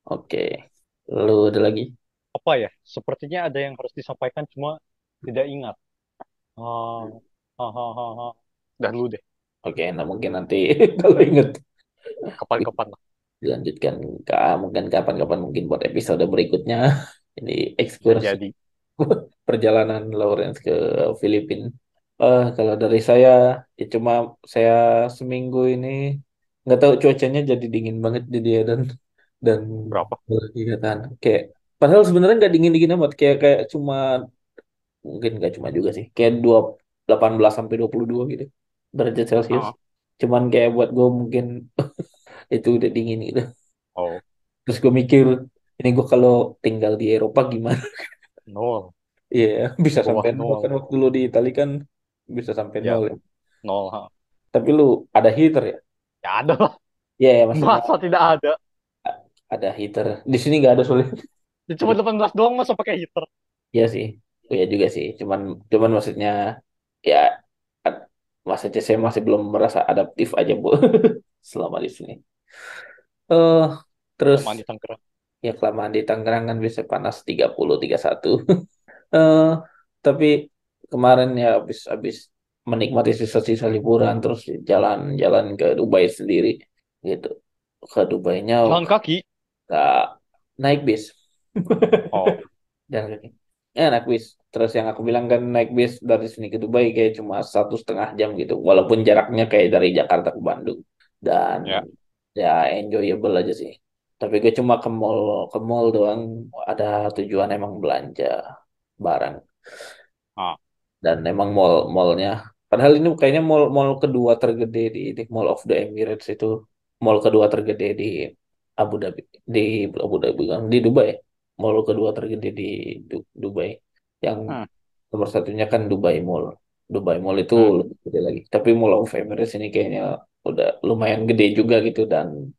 Oke. Lalu ada lagi? Apa ya? Sepertinya ada yang harus disampaikan cuma tidak ingat. Dah dulu deh. Oke, nah mungkin nanti kalau ingat. Kapan-kapan lah. Dilanjutkan kapan-kapan mungkin buat episode berikutnya. Ini eksplorasi. Jadi perjalanan Lawrence ke Filipina. Kalau dari saya, ya cuma saya seminggu ini nggak tahu cuacanya jadi dingin banget jadi dan berapa? Kelihatan kayak padahal sebenarnya nggak dingin-dingin amat kayak cuma mungkin nggak cuma juga sih kayak 18 sampai 22 gitu derajat Celsius. Cuman kayak buat gue mungkin itu udah dingin gitu. Terus gue mikir ini gue kalau tinggal di Eropa gimana? Nol. Iya, bisa sampai nol. Kan waktu lu di Itali kan bisa sampai nol ya. Nol. Tapi lu ada heater ya? Ya ada lah. Iya, masa tidak ada? Ada heater. Di sini nggak ada soalnya. Cuma 18 doang masa pakai heater? Iya sih. Iya juga sih. Cuman maksudnya ya maksudnya saya masih belum merasa adaptif aja bu selama di sini. Terus. Sama di Tangerang. Ya kelamaan di Tangerang kan bisa panas 30 31. Tapi kemarin ya habis menikmati sisa-sisa liburan terus jalan-jalan ke Dubai sendiri gitu. Ke Dubainya jalan kaki. Nah, naik bis. Jalan kaki. Naik bis. Terus yang aku bilang kan naik bis dari sini ke Dubai kayak cuma 1,5 jam gitu. Walaupun jaraknya kayak dari Jakarta ke Bandung. Dan ya enjoyable aja sih. Tapi gue cuma ke mall doang, ada tujuan emang belanja barang. Dan emang mall-nya, padahal ini kayaknya mall kedua tergede di Mall of the Emirates itu, mall kedua tergede di Abu Dhabi, di Dubai. Mall kedua tergede di Dubai. Yang nomor satunya kan Dubai Mall. Dubai Mall itu lebih gede lagi. Tapi Mall of Emirates ini kayaknya udah lumayan gede juga gitu dan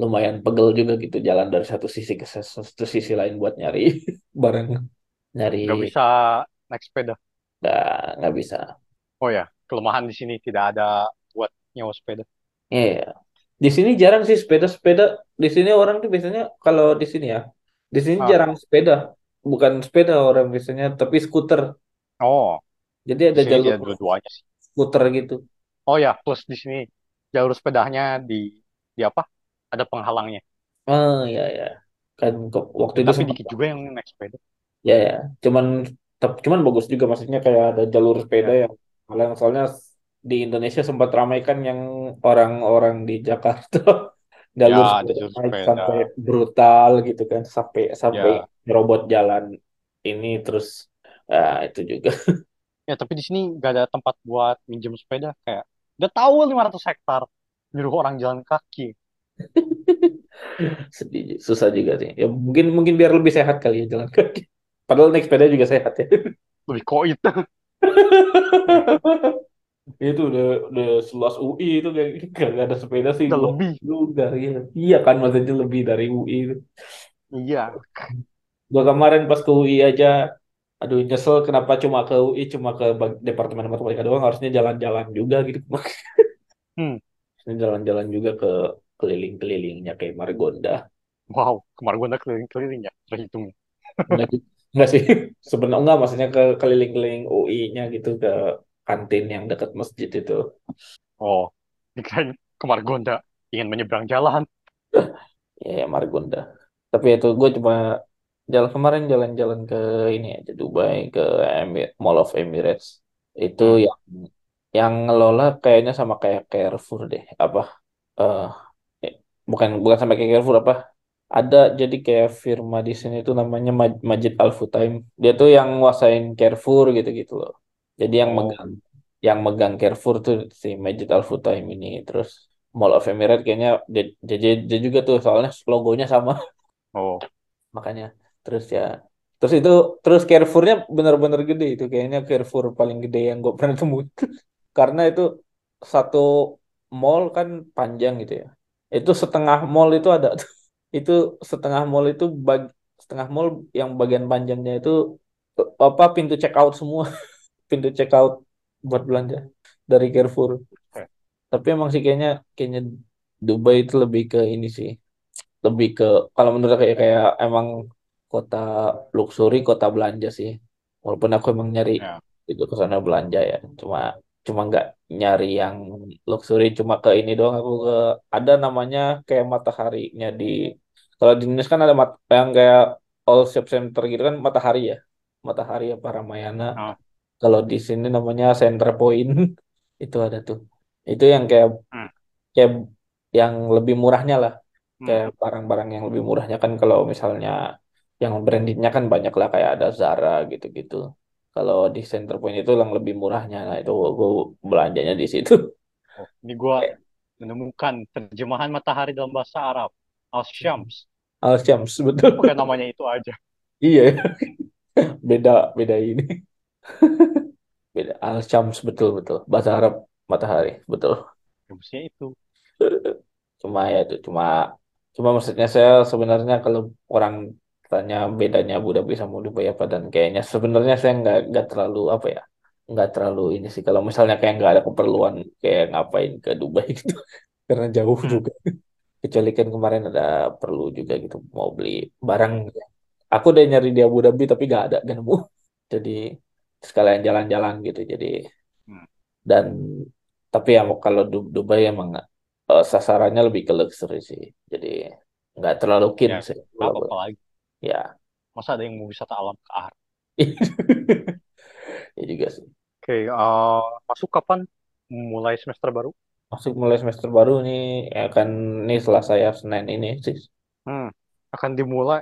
lumayan pegel juga gitu jalan dari satu sisi ke satu sisi lain buat nyari barang. Nggak bisa naik sepeda. Nggak bisa. Oh ya, kelemahan di sini tidak ada buat nyewa sepeda. Iya. Di sini jarang sih sepeda. Di sini orang tuh biasanya kalau di sini ya. Di sini jarang sepeda. Bukan sepeda orang biasanya, tapi skuter. Jadi ada jalur dua-duanya sih. Skuter gitu. Oh ya, plus di sini jalur sepedanya di apa? Ada penghalangnya. Ya. Kan waktu itu tapi dikit juga yang naik sepeda. Ya. Cuman bagus juga maksudnya kayak ada jalur sepeda yang halang. Soalnya di Indonesia sempat ramai kan yang orang-orang di Jakarta jalur sepeda sampai brutal gitu kan sampai robot jalan ini terus itu juga. Ya, tapi di sini nggak ada tempat buat minjem sepeda kayak udah tahu 500 hektar nyuruh orang jalan kaki. Sedih, susah juga sih. Ya mungkin biar lebih sehat kali ya jalan kaki. Padahal naik sepeda juga sehat ya. Wih, koit. Itu udah seluas UI itu gak ada sepeda sih. Udah lebih. Udah, ya. Iya kan, maksudnya lebih dari UI itu. Iya. Gua kemarin pas ke UI aja, aduh nyesel kenapa cuma ke UI, cuma ke Departemen Matematika doang, harusnya jalan-jalan juga gitu. Jalan-jalan juga ke keliling-kelilingnya, kayak Margonda. Wow, ke Margonda keliling-kelilingnya, terhitungnya. Enggak sih, sebenarnya enggak, maksudnya ke keliling-keliling UI-nya gitu, ke kantin yang dekat masjid itu. Oh, dikirain ke Margonda, ingin menyeberang jalan. Ya, Margonda. Tapi itu gue cuma jalan-jalan ke ini aja, Dubai, ke Mall of Emirates. Itu yang ngelola kayaknya sama kayak Carrefour deh, apa? Bukan sampai kayak Carrefour apa? Ada jadi kayak firma di sini tuh namanya Majid Al-Futtaim. Dia tuh yang nguasain Carrefour gitu-gitu loh. Jadi yang megang Carrefour tuh si Majid Al-Futtaim ini. Terus Mall of Emirates kayaknya dia juga tuh, soalnya logonya sama. Oh. Makanya Terus Carrefour-nya benar-benar gede itu. Kayaknya Carrefour paling gede yang gue pernah temuin. Karena itu satu mall kan panjang gitu ya. Itu setengah mall itu ada. Itu setengah mall yang bagian panjangnya itu apa pintu check out semua. Pintu check out buat belanja dari Carrefour. Okay. Tapi emang sih kayaknya Dubai itu lebih ke ini sih. Lebih ke kalau menurut kayak emang kota luxury, kota belanja sih. Walaupun aku emang nyari itu ke sana belanja ya. Cuma nggak nyari yang luxury, cuma ke ini doang aku ke ada namanya kayak mataharinya di kalau di Indonesia kan ada yang kayak all shop center gitu kan, matahari ya. Matahari apa Ramayana. Oh. Kalau di sini namanya Center Point. Itu ada tuh. Itu yang kayak yang lebih murahnya lah. Kayak barang-barang yang lebih murahnya kan, kalau misalnya yang brandednya kan banyak lah, kayak ada Zara gitu-gitu. Kalau di Center Point itu yang lebih murahnya. Nah itu gue belanjanya di situ. Oh, ini gue menemukan terjemahan matahari dalam bahasa Arab. Al-Syams. Al-Syams, betul. Pakai namanya itu aja. Iya. Beda ini. Beda Al-Syams, betul. Bahasa Arab matahari, betul. Maksudnya itu. Cuma maksudnya saya sebenarnya kalau orang tanya bedanya Abu Dhabi sama Dubai apa, dan kayaknya sebenarnya saya nggak terlalu apa ya, nggak terlalu ini sih, kalau misalnya kayak nggak ada keperluan kayak ngapain ke Dubai gitu karena jauh juga, kecuali kan kemarin ada perlu juga gitu, mau beli barang. Aku udah nyari di Abu Dhabi tapi nggak ada, gak nemu, jadi sekalian jalan-jalan gitu. Jadi dan tapi ya kalau Dubai emang sasarannya lebih ke luxury sih, jadi nggak terlalu keen sih. Apalagi ya. Masa ada yang mau wisata alam ke Ar? Ya juga sih. Oke, masuk kapan? Mulai semester baru? Masuk mulai semester baru nih, ini setelah saya Senin ini sih. Akan dimulai,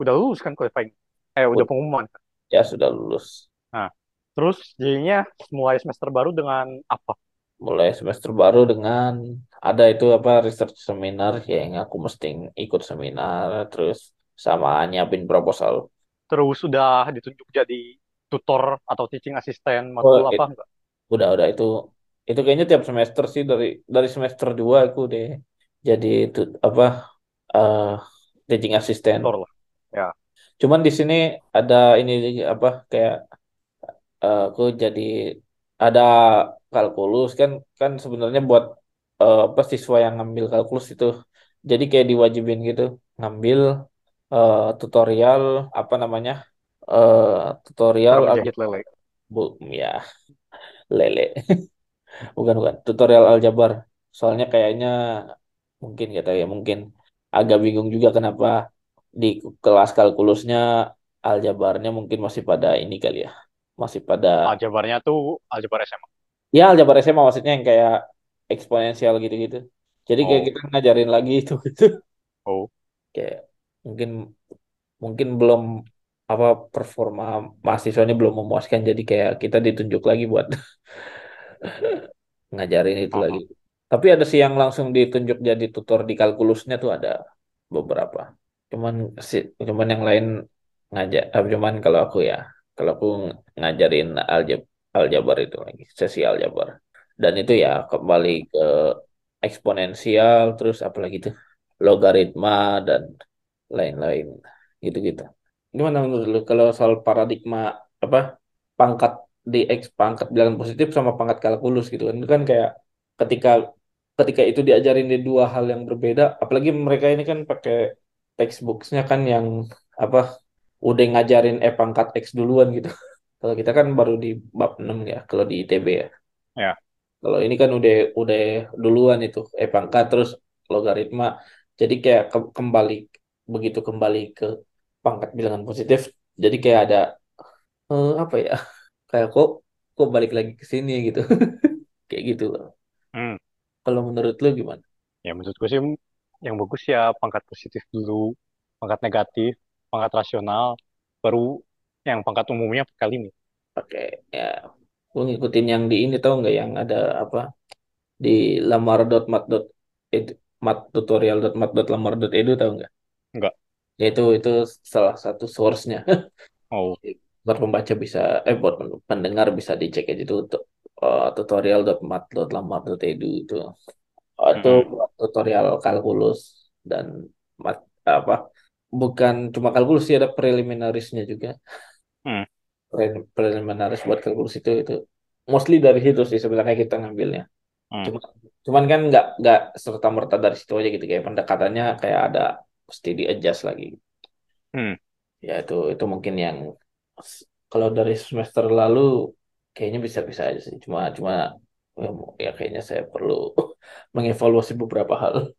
udah lulus kan qualifying? Udah pengumuman? Ya, sudah lulus. Nah, terus jadinya mulai semester baru dengan apa? Mulai semester baru dengan, ada itu apa, research seminar, yang aku mesti ikut seminar, terus sama nyiapin proposal. Terus udah ditunjuk jadi tutor atau teaching assistant matkul apa enggak? Udah itu kayaknya tiap semester sih, dari semester 2 aku deh jadi teaching assistant. Tutor lah. Ya. Cuman di sini ada ini apa kayak aku jadi ada kalkulus kan sebenarnya buat siswa yang ngambil kalkulus itu. Jadi kayak diwajibin gitu ngambil tutorial apa namanya tutorial aljabar bukan tutorial aljabar, soalnya kayaknya mungkin agak bingung juga kenapa di kelas kalkulusnya aljabarnya mungkin masih pada ini kali ya, masih pada aljabarnya tuh aljabar SMA ya, aljabar SMA maksudnya yang kayak eksponensial gitu-gitu, jadi kayak kita ngajarin lagi itu gitu. Kayak mungkin belum apa performa mahasiswanya belum memuaskan, jadi kayak kita ditunjuk lagi buat ngajarin itu lagi. Tapi ada sih yang langsung ditunjuk jadi tutor di kalkulusnya tuh ada beberapa. Cuman yang lain ngajak, cuman kalau aku ya, kalau aku ngajarin aljabar itu lagi, sesi aljabar. Dan itu ya kembali ke eksponensial, terus apalagi itu logaritma dan lain-lain gitu-gitu. Gimana menurut lu kalau soal paradigma apa pangkat di X pangkat bilangan positif sama pangkat kalkulus gitu kan? Itu kan kayak ketika itu diajarin di dua hal yang berbeda, apalagi mereka ini kan pakai textbooks-nya kan yang apa udah ngajarin pangkat X duluan gitu. Kalau kita kan baru di bab 6 ya, kalau di ITB ya. Ya. Kalau ini kan udah duluan itu pangkat terus logaritma. Jadi kayak kembali ke pangkat bilangan positif. Jadi kayak ada apa ya? Kayak kok balik lagi ke sini gitu. Kayak gitu. Hmm. Kalau menurut lu gimana? Ya menurut gue sih yang bagus ya pangkat positif dulu, pangkat negatif, pangkat rasional, baru yang pangkat umumnya pakai limit. Oke, ya. Gue ngikutin yang di ini tau nggak yang ada apa di lamar.mat.tutorial.mat.lamar.edu tau nggak? Enggak. Ya itu salah satu source-nya. Oh. Buat pembaca bisa, buat pendengar bisa dicek aja itu untuk tutorial.mat.lamar.edu itu. Itu tutorial kalkulus dan mat apa? Bukan cuma kalkulus sih, ada preliminarisnya juga. Hmm. Preliminaris buat kalkulus itu mostly dari situ sih sebenarnya kita ngambilnya. Cuman kan nggak serta merta dari situ aja gitu, kayak pendekatannya kayak ada mesti di adjust lagi. Ya itu mungkin yang kalau dari semester lalu kayaknya bisa aja sih, cuma ya kayaknya saya perlu mengevaluasi beberapa hal.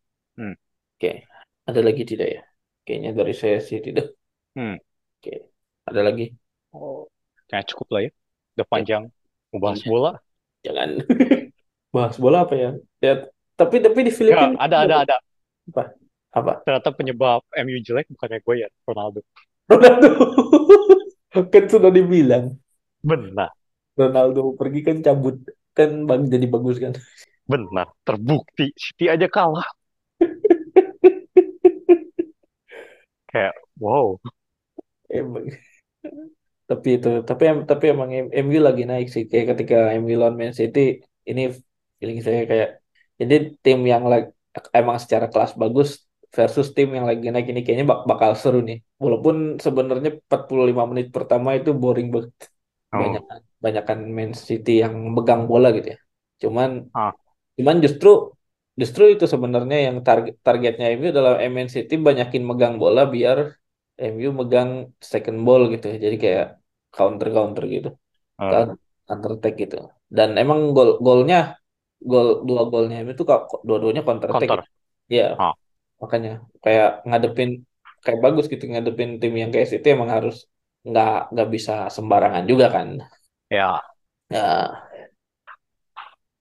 Oke, ada lagi tidak ya? Kayaknya dari saya sih tidak. Oke, ada lagi? Oh, nah, cukup lah ya, udah panjang. Mau bahas bola? Jangan. Bahas bola apa ya? Ya tapi di Filipina ya, ada. Apa? Ternyata penyebab MU jelek bukannya gue ya, Ronaldo. Kan sudah dibilang. Benar. Ronaldo pergi kan cabut kan bang jadi bagus kan. Benar, terbukti. City aja kalah. Kayak wow. Emang. Tapi emang MU lagi naik sih, kayak ketika MU lawan Man City ini feeling saya kayak jadi tim yang emang secara kelas bagus versus tim yang lagi naik ini kayaknya bakal seru nih. Walaupun sebenarnya 45 menit pertama itu boring banget. Banyakan Man City yang megang bola gitu ya. Cuman justru itu sebenarnya yang targetnya MU adalah Man City banyakin megang bola biar MU megang second ball gitu. Jadi kayak counter gitu. Counter attack gitu. Dan emang dua golnya itu dua-duanya counter attack. Iya. Makanya kayak ngadepin kayak bagus gitu, ngadepin tim yang kayak City emang harus nggak bisa sembarangan juga kan. Ya. Ya.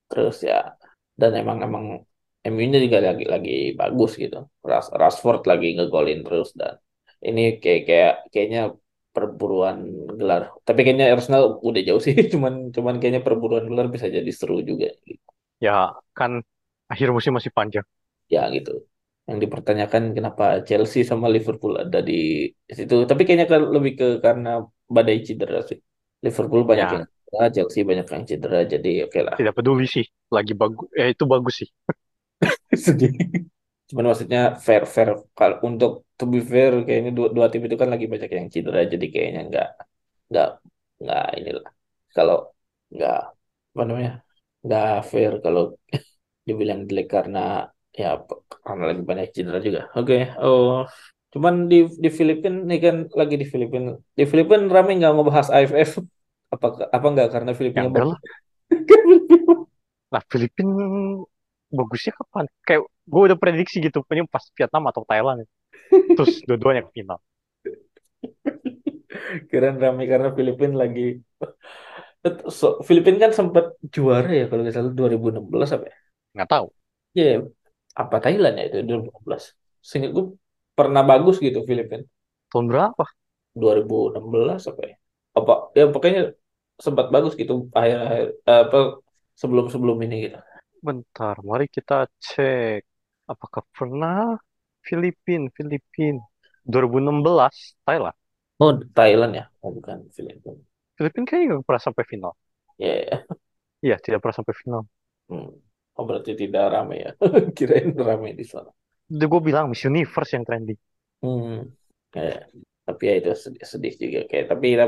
Terus ya, dan emang MU-nya juga lagi bagus gitu. Rashford lagi ngegolin terus dan ini kayaknya perburuan gelar. Tapi kayaknya Arsenal udah jauh sih, cuman kayaknya perburuan gelar bisa jadi seru juga gitu. Ya, kan akhir musim masih panjang. Ya gitu. Yang dipertanyakan kenapa Chelsea sama Liverpool ada di situ. Tapi kayaknya lebih ke karena badai cedera sih. Liverpool banyak yang cedera, Chelsea banyak yang cedera, jadi oke lah. Tidak peduli sih, lagi bagus. Itu bagus sih. Sedih. Cuman maksudnya fair. Kalau untuk to be fair, kayaknya dua tim itu kan lagi banyak yang cedera, jadi kayaknya nggak inilah. Kalau nggak apa namanya, nggak fair kalau dibilang jelek karena ya karena lagi banyak cedera juga. Oke. Oh, cuman di Filipina nih kan lagi di Filipina. Di Filipina rame nggak ngebahas AFF. Apa nggak karena Filipina bagus? Nah, Filipina bagusnya kapan? Kayak gue udah prediksi gitu, punya pas Vietnam atau Thailand. Terus dua-duanya ke final. Keren rame karena Filipina lagi. So, Filipina kan sempat juara ya kalau nggak salah 2016 apa ya? Nggak tahu. Iya. Yeah. Apa Thailand ya itu 2016. Seingat gue pernah bagus gitu Filipina. Tahun berapa? 2016 apa ya? Apa ya pokoknya sempat bagus gitu akhir-akhir sebelum-sebelum ini gitu. Bentar, mari kita cek. Apakah pernah Filipina? 2016, Thailand. Oh, Thailand ya? Oh, bukan Filipina. Filipina kayaknya nggak pernah sampai final. Iya, Iya, tidak pernah sampai final. Hmm. Oh, berarti tidak ramai ya? Kirain ramai di sana. Gue bilang Miss Universe yang trending. Hmm. Ya, tapi ya itu sedih juga kayak. Tapi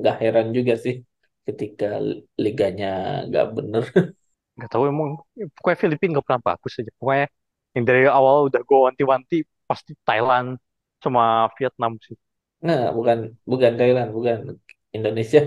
nggak heran juga sih ketika liganya nggak bener. Nggak tahu emang. Pokoknya Filipina nggak pernah bagus aja. Pokoknya yang dari awal udah gue wanti-wanti pasti Thailand sama Vietnam sih. Nah, bukan Thailand, bukan Indonesia.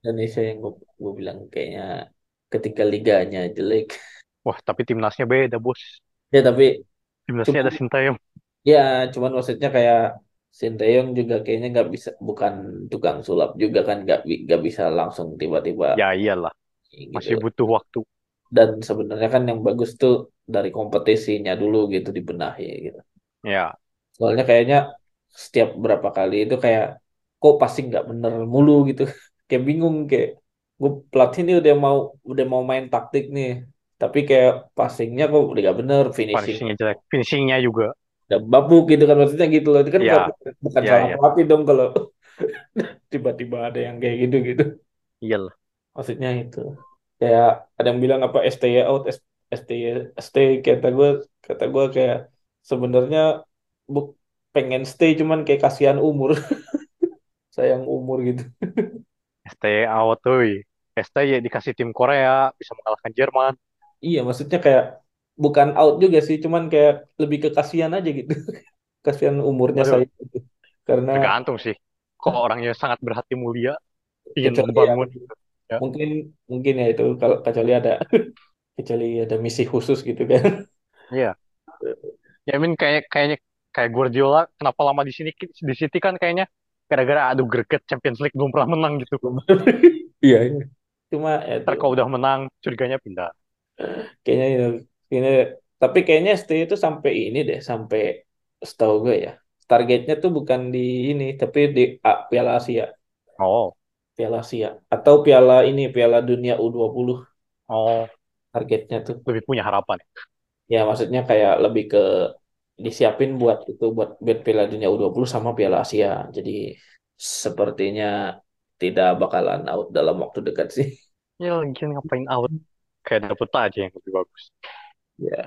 Indonesia yang gue bilang kayaknya ketika liganya jelek. Wah, tapi timnasnya beda, Bos. Ya, tapi timnasnya ada Shin Tae-yong. Ya, cuman maksudnya kayak Shin Tae-yong juga kayaknya nggak bisa, bukan tukang sulap juga kan, nggak bisa langsung tiba-tiba. Ya iyalah, gitu. Masih butuh waktu. Dan sebenarnya kan yang bagus tuh dari kompetisinya dulu gitu dibenahi gitu. Ya. Soalnya kayaknya setiap berapa kali itu kayak kok pasti nggak bener mulu gitu. Kayak bingung, kayak gue pelatih ini udah mau main taktik nih. Tapi kayak passingnya kok udah nggak bener, finishingnya jelek, finishingnya juga udah babuk gitu kan, maksudnya gitu loh. Itu kan ya. Bukan ya, salah ya. Pelatih dong kalau tiba-tiba ada yang kayak gitu. Iyalah. Maksudnya itu. Kayak ada yang bilang apa STY out, STY kata gue kayak sebenarnya pengen stay cuman kayak kasihan umur. Sayang umur gitu. STY out tuh. STY dikasih tim Korea bisa mengalahkan Jerman. Iya, maksudnya kayak bukan out juga sih, cuman kayak lebih ke kasihan aja gitu. Kasihan umurnya saya gitu. Karena tergantung sih. Kok orangnya sangat berhati mulia ingin membangun gitu. Ya. Mungkin ya itu kalau kecuali ada misi khusus gitu kan. Iya. Ya kayaknya kayak Guardiola kenapa lama di City kan kayaknya gara-gara aduh greget Champions League belum pernah menang gitu. Iya. Cuma ya, kalau udah menang curiganya pindah. Kayaknya ini tapi kayaknya STY itu sampai ini deh, sampai setahu gue ya. Targetnya tuh bukan di ini tapi di Piala Asia. Oh. Piala Asia atau piala ini Piala Dunia U20. Oh, targetnya tuh lebih punya harapan. Ya, maksudnya kayak lebih ke disiapin buat itu buat Piala Dunia U20 sama Piala Asia. Jadi sepertinya tidak bakalan out dalam waktu dekat sih. Ya, lagi ngapain out? Kayak dapet aja yang lebih bagus. Ya.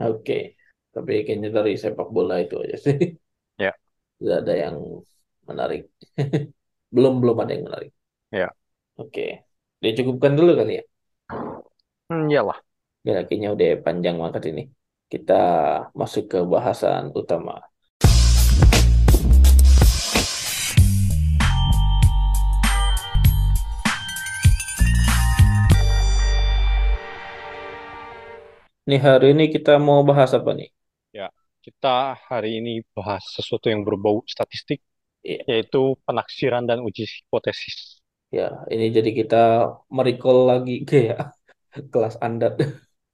Oke. Tapi kayaknya dari sepak bola itu aja sih. Ya. Tidak ada yang menarik. Belum ada yang menarik. Ya. Oke. Dicukupkan dulu kali ya? Iyalah. Ya, kayaknya udah panjang banget ini. Kita masuk ke bahasan utama. Nih, hari ini kita mau bahas apa nih? Ya, kita hari ini bahas sesuatu yang berbau statistik, yaitu penaksiran dan uji hipotesis. Ya, ini jadi kita merecall lagi kayak kelas Andat.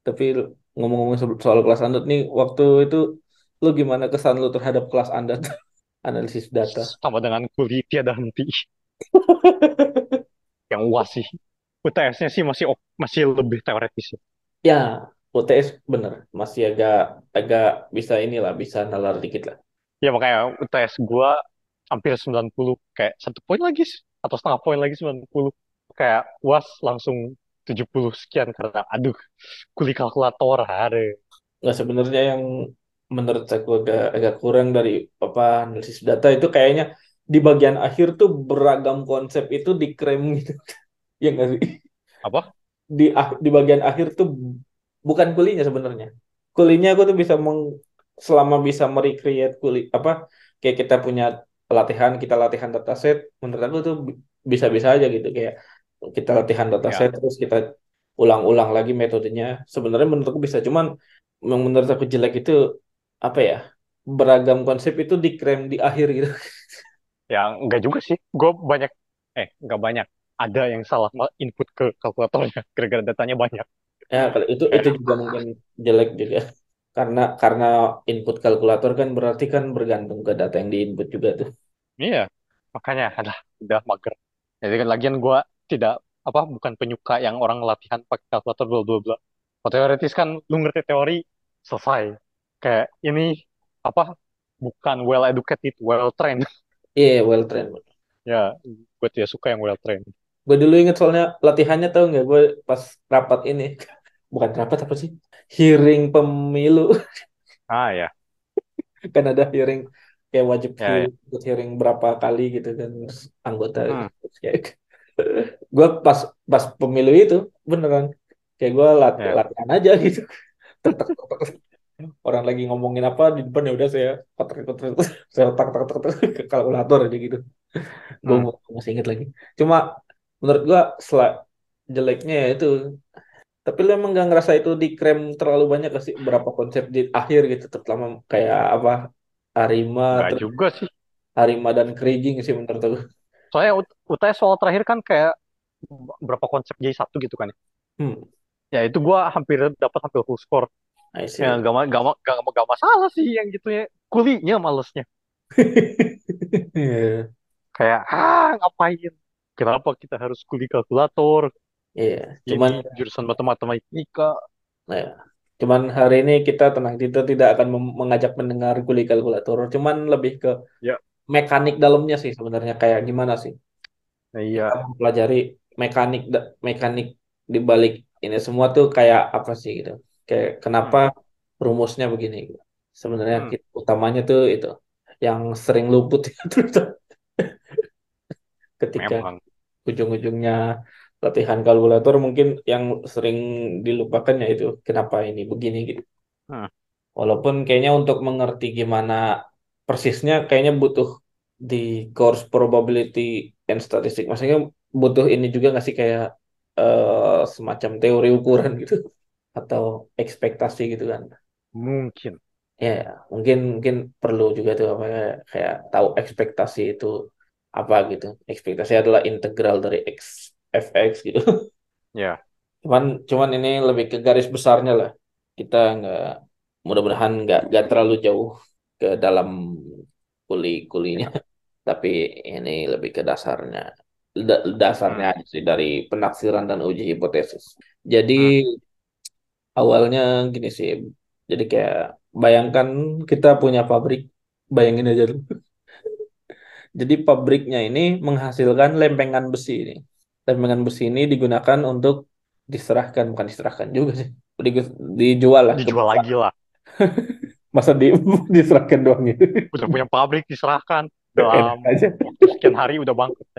Tapi ngomong-ngomong soal kelas Andat nih, waktu itu lu gimana kesan lu terhadap kelas Andat? Analisis data. Sama dengan kuliah tiada henti. Yang wasi. UTS-nya sih masih lebih teoretis. Ya, UTS bener. Masih agak bisa inilah, bisa nalar dikit lah. Ya, makanya UTS gua hampir 90, kayak 1 poin lagi atau setengah poin lagi 90, kayak UAS langsung 70 sekian karena aduh kuli kalkulator hari. Nah, sebenarnya yang menurut aku agak kurang dari apa analisis data itu kayaknya di bagian akhir tuh beragam konsep itu dikrem gitu. Ya nggak sih? Apa? Di bagian akhir tuh bukan kulinya sebenarnya. Kulinya aku tuh bisa selama bisa merecreate kuli apa kayak kita punya kita latihan dataset, menurut aku tuh bisa-bisa aja gitu, kayak kita latihan dataset ya. Terus kita ulang-ulang lagi metodenya. Sebenarnya menurut aku bisa, cuman yang menurut aku jelek itu apa ya, beragam konsep itu dikrem di akhir gitu. Ya enggak juga sih, gue enggak banyak ada yang salah input ke kalkulatornya gara-gara datanya banyak ya. Itu juga mungkin jelek juga karena input kalkulator kan berarti kan bergantung ke data yang diinput juga tuh. Iya, makanya udah mager. Jadi kan lagian gue tidak apa bukan penyuka yang orang latihan pakai kalkulator bla bla bla. Kalau teoritis kan lu ngerti teori selesai. Kayak ini apa bukan well educated, well trained. Iya, yeah, well trained. Ya, gue tidak suka yang well trained. Gue dulu inget soalnya latihannya tau nggak? Gue pas rapat ini, bukan rapat apa sih? Hearing pemilu. Ah ya. Kan ada hearing kayak wajib ikut hearing berapa kali gitu kan anggota. Kayak gue pas pemilu itu beneran kayak gue latihan aja gitu. Orang lagi ngomongin apa di depan ya udah saya tak ke kalkulator aja gitu. Gue masih inget lagi. Cuma menurut gue jeleknya ya itu. Tapi lo emang gak ngerasa itu dikrem terlalu banyak kasih berapa konsep di akhir gitu, terutama kayak apa Arima. Gak juga sih. Arima dan Kriging sih menurut gue. Soalnya UTS soal terakhir kan kayak berapa konsep jadi satu gitu kan. Ya itu gue hampir dapat full score. Ya, gak masalah sih yang gitunya. Kulinya malesnya. Yeah. Kayak, ngapain? Kenapa kita harus kuli kalkulator? Iya, yeah. Cuman jurusan matematika. Nah, cuman hari ini kita tenang, kita tidak akan mengajak mendengar kuli kalkulator. Cuman lebih ke mekanik dalamnya sih sebenarnya kayak gimana sih? Iya. Yeah. Pelajari mekanik di balik ini semua tuh kayak apa sih gitu? Kayak kenapa rumusnya begini gitu. Sebenarnya utamanya tuh itu yang sering luput itu ketika memang. Ujung-ujungnya latihan kalkulator mungkin yang sering dilupakan ya itu kenapa ini begini gitu. Walaupun kayaknya untuk mengerti gimana persisnya kayaknya butuh di course probability and statistics, maksudnya butuh ini juga nggak sih kayak semacam teori ukuran gitu. Atau ekspektasi gitu kan mungkin ya mungkin perlu juga tuh apa kayak tahu ekspektasi itu apa gitu. Ekspektasi adalah integral dari fx gitu ya. Cuman ini lebih ke garis besarnya lah, kita nggak mudah-mudahan nggak terlalu jauh ke dalam kulinya tapi ini lebih ke dasarnya aja sih, dari penaksiran dan uji hipotesis. Jadi awalnya gini sih, jadi kayak bayangkan kita punya pabrik, bayangin aja dulu. Jadi pabriknya ini menghasilkan lempengan besi ini. Lempengan besi ini digunakan untuk bukan diserahkan juga sih. Dijual lah. Dijual lagi lah. Masa diserahkan doang gitu. Udah punya pabrik diserahkan. Dalam sekian hari udah bangkrut.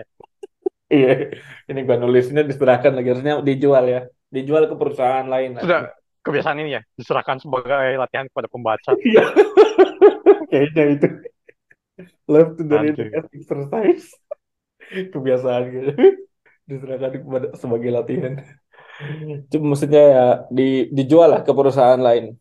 Iya, ini gua nulisnya diserahkan lagi, harusnya dijual ya. Dijual ke perusahaan lain. Sudah. Kebiasaan ini ya, diserahkan sebagai latihan kepada pembaca. Kayaknya itu. Left to the exercise. Kebiasaan gitu. Diserahkan kepada sebagai latihan. Cuma maksudnya ya dijual lah ke perusahaan lain.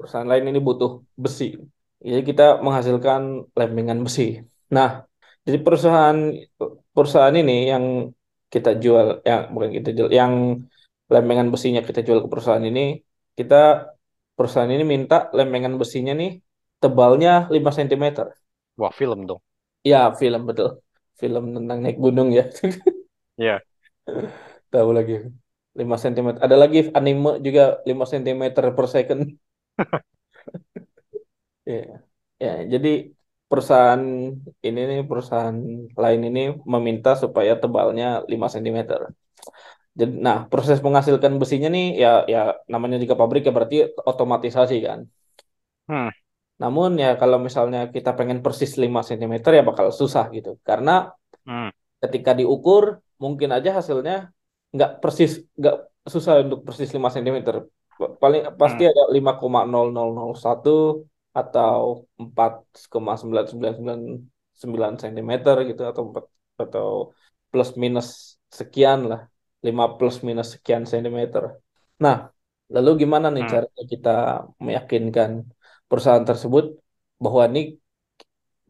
Perusahaan lain ini butuh besi. Jadi kita menghasilkan lempengan besi. Nah, jadi perusahaan ini yang kita jual, yang lempengan besinya kita jual ke perusahaan ini, perusahaan ini minta lempengan besinya nih tebalnya 5 cm. Wah, film dong. Iya, film betul. Film tentang naik gunung ya. Iya. Tahu lagi. 5 cm. Ada lagi anime juga 5 cm per second. Iya. Ya, jadi perusahaan lain ini meminta supaya tebalnya 5 cm. Jadi, nah, proses menghasilkan besinya nih ya namanya juga pabrik ya berarti otomatisasi kan. Namun ya kalau misalnya kita pengen persis 5 cm ya bakal susah gitu. Karena ketika diukur mungkin aja hasilnya nggak susah untuk persis 5 cm. Paling pasti ada 5,0001 atau 4,9999 cm gitu atau plus minus sekian lah. 5 plus minus sekian sentimeter. Nah, lalu gimana nih caranya kita meyakinkan perusahaan tersebut bahwa ini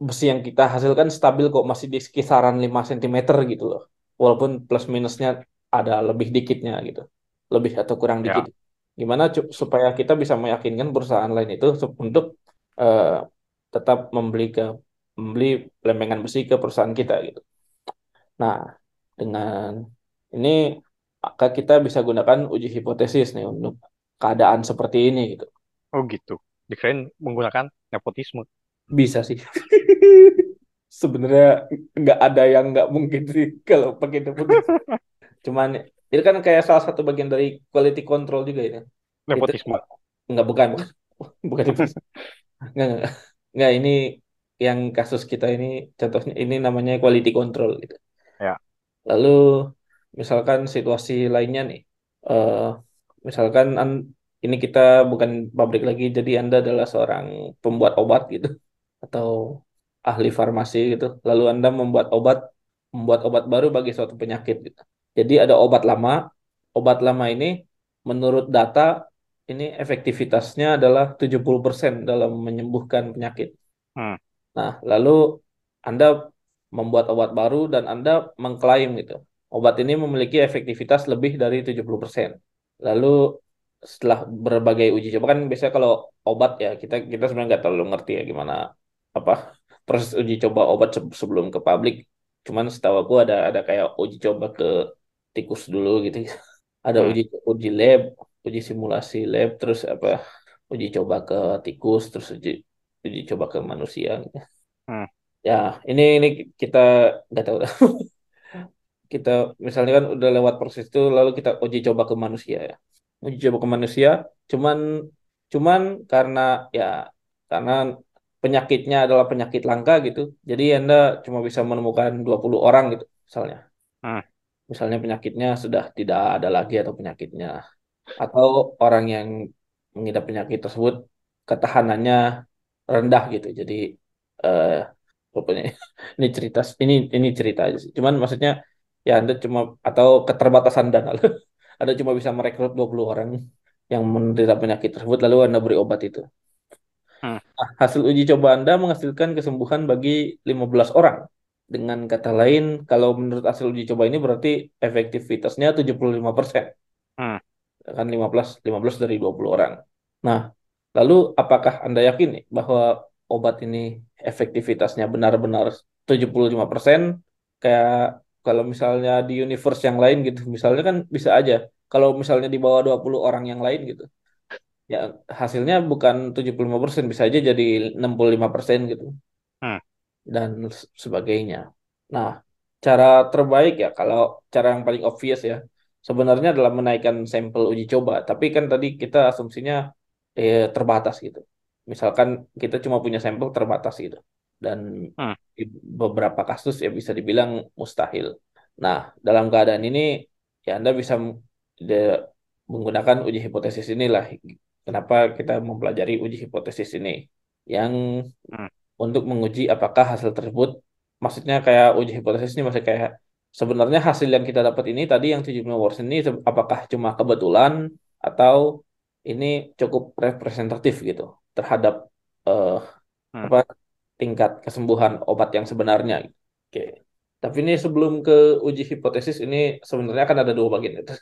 besi yang kita hasilkan stabil kok, masih di kisaran 5 cm gitu loh. Walaupun plus minusnya ada lebih dikitnya gitu. Lebih atau kurang dikit. Gimana supaya kita bisa meyakinkan perusahaan lain itu untuk tetap membeli lempengan besi ke perusahaan kita gitu. Nah, dengan Ini kita bisa gunakan uji hipotesis nih untuk keadaan seperti ini gitu. Oh gitu. Dikirain menggunakan nepotisme. Bisa sih. Sebenarnya nggak ada yang nggak mungkin sih kalau pakai nepotisme. Cuman ini kan kayak salah satu bagian dari quality control juga ini. Nepotisme. Nggak, bukan nepotisme. Nggak, ini yang kasus kita ini contohnya ini namanya quality control gitu. Ya. Lalu misalkan situasi lainnya nih, misalkan ini kita bukan pabrik lagi, jadi Anda adalah seorang pembuat obat gitu, atau ahli farmasi gitu, lalu Anda membuat obat baru bagi suatu penyakit gitu. Jadi ada obat lama ini menurut data, ini efektivitasnya adalah 70% dalam menyembuhkan penyakit. Nah, lalu Anda membuat obat baru dan Anda mengklaim gitu, obat ini memiliki efektivitas lebih dari 70%. Lalu setelah berbagai uji coba, kan biasanya kalau obat ya kita sebenarnya nggak terlalu ngerti ya gimana proses uji coba obat sebelum ke publik. Cuman setahu aku ada kayak uji coba ke tikus dulu gitu. Ada uji lab, uji simulasi lab, terus uji coba ke tikus, terus uji coba ke manusia. Gitu. Ya, ini kita nggak tahu. Kita misalnya kan udah lewat proses itu, lalu kita uji coba ke manusia ya. Uji coba ke manusia, cuman karena penyakitnya adalah penyakit langka gitu. Jadi Anda cuma bisa menemukan 20 orang gitu misalnya. Misalnya penyakitnya sudah tidak ada lagi atau penyakitnya. Atau orang yang mengidap penyakit tersebut ketahanannya rendah gitu. Jadi pokoknya ini cerita aja sih. Cuman maksudnya ya Anda cuma, atau keterbatasan dana, Anda cuma bisa merekrut 20 orang yang menderita penyakit tersebut, lalu Anda beri obat itu. Nah, hasil uji coba Anda menghasilkan kesembuhan bagi 15 orang. Dengan kata lain, kalau menurut hasil uji coba ini berarti efektivitasnya 75%. Kan 15 dari 20 orang. Nah, lalu apakah Anda yakin bahwa obat ini efektivitasnya benar-benar 75%? Kayak kalau misalnya di universe yang lain gitu, misalnya kan bisa aja. Kalau misalnya di bawah 20 orang yang lain gitu, ya hasilnya bukan 75%, bisa aja jadi 65% gitu. Dan sebagainya. Nah, cara terbaik ya, kalau cara yang paling obvious ya, sebenarnya adalah menaikkan sampel uji coba. Tapi kan tadi kita asumsinya terbatas gitu. Misalkan kita cuma punya sampel terbatas gitu. Dan di beberapa kasus ya bisa dibilang mustahil. Nah, dalam keadaan ini ya Anda bisa menggunakan uji hipotesis inilah. Kenapa kita mempelajari uji hipotesis ini? Yang untuk menguji apakah hasil tersebut, maksudnya kayak uji hipotesis ini masih kayak sebenarnya hasil yang kita dapat ini tadi yang 75% ini apakah cuma kebetulan atau ini cukup representatif gitu terhadap tingkat kesembuhan obat yang sebenarnya. Oke. Tapi ini sebelum ke uji hipotesis ini sebenarnya kan ada dua bagian gitu.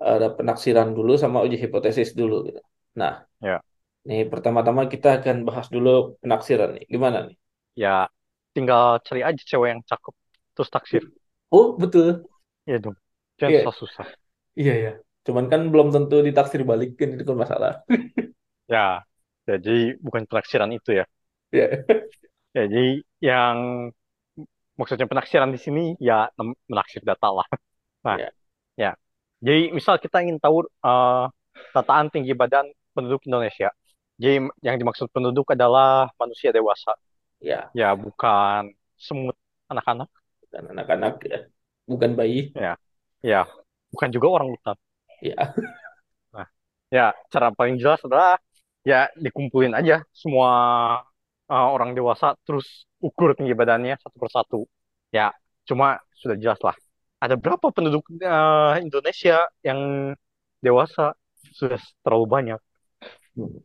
Ada penaksiran dulu sama uji hipotesis dulu gitu. Nah. Ya. Nih pertama-tama kita akan bahas dulu penaksiran nih. Gimana nih? Ya, tinggal cari aja cewek yang cakep terus taksir. Oh, betul. Iya dong. Jangan susah-susah. Iya ya. Cuman kan belum tentu ditaksir balikin, itu kan masalah. Ya. Jadi bukan penaksiran itu ya. Iya. Jadi yang maksudnya penaksiran di sini ya menaksir data lah. Nah, ya. Jadi misal kita ingin tahu tataan tinggi badan penduduk Indonesia. Jadi yang dimaksud penduduk adalah manusia dewasa. Ya. Ya, bukan semut anak-anak. Bukan anak-anak ya. Bukan bayi. Ya. Ya. Bukan juga orang hutan. Ya. Nah, ya cara paling jelas adalah ya dikumpulin aja semua orang dewasa terus ukur tinggi badannya satu persatu. Ya, cuma sudah jelas lah. Ada berapa penduduk Indonesia yang dewasa? Sudah terlalu banyak.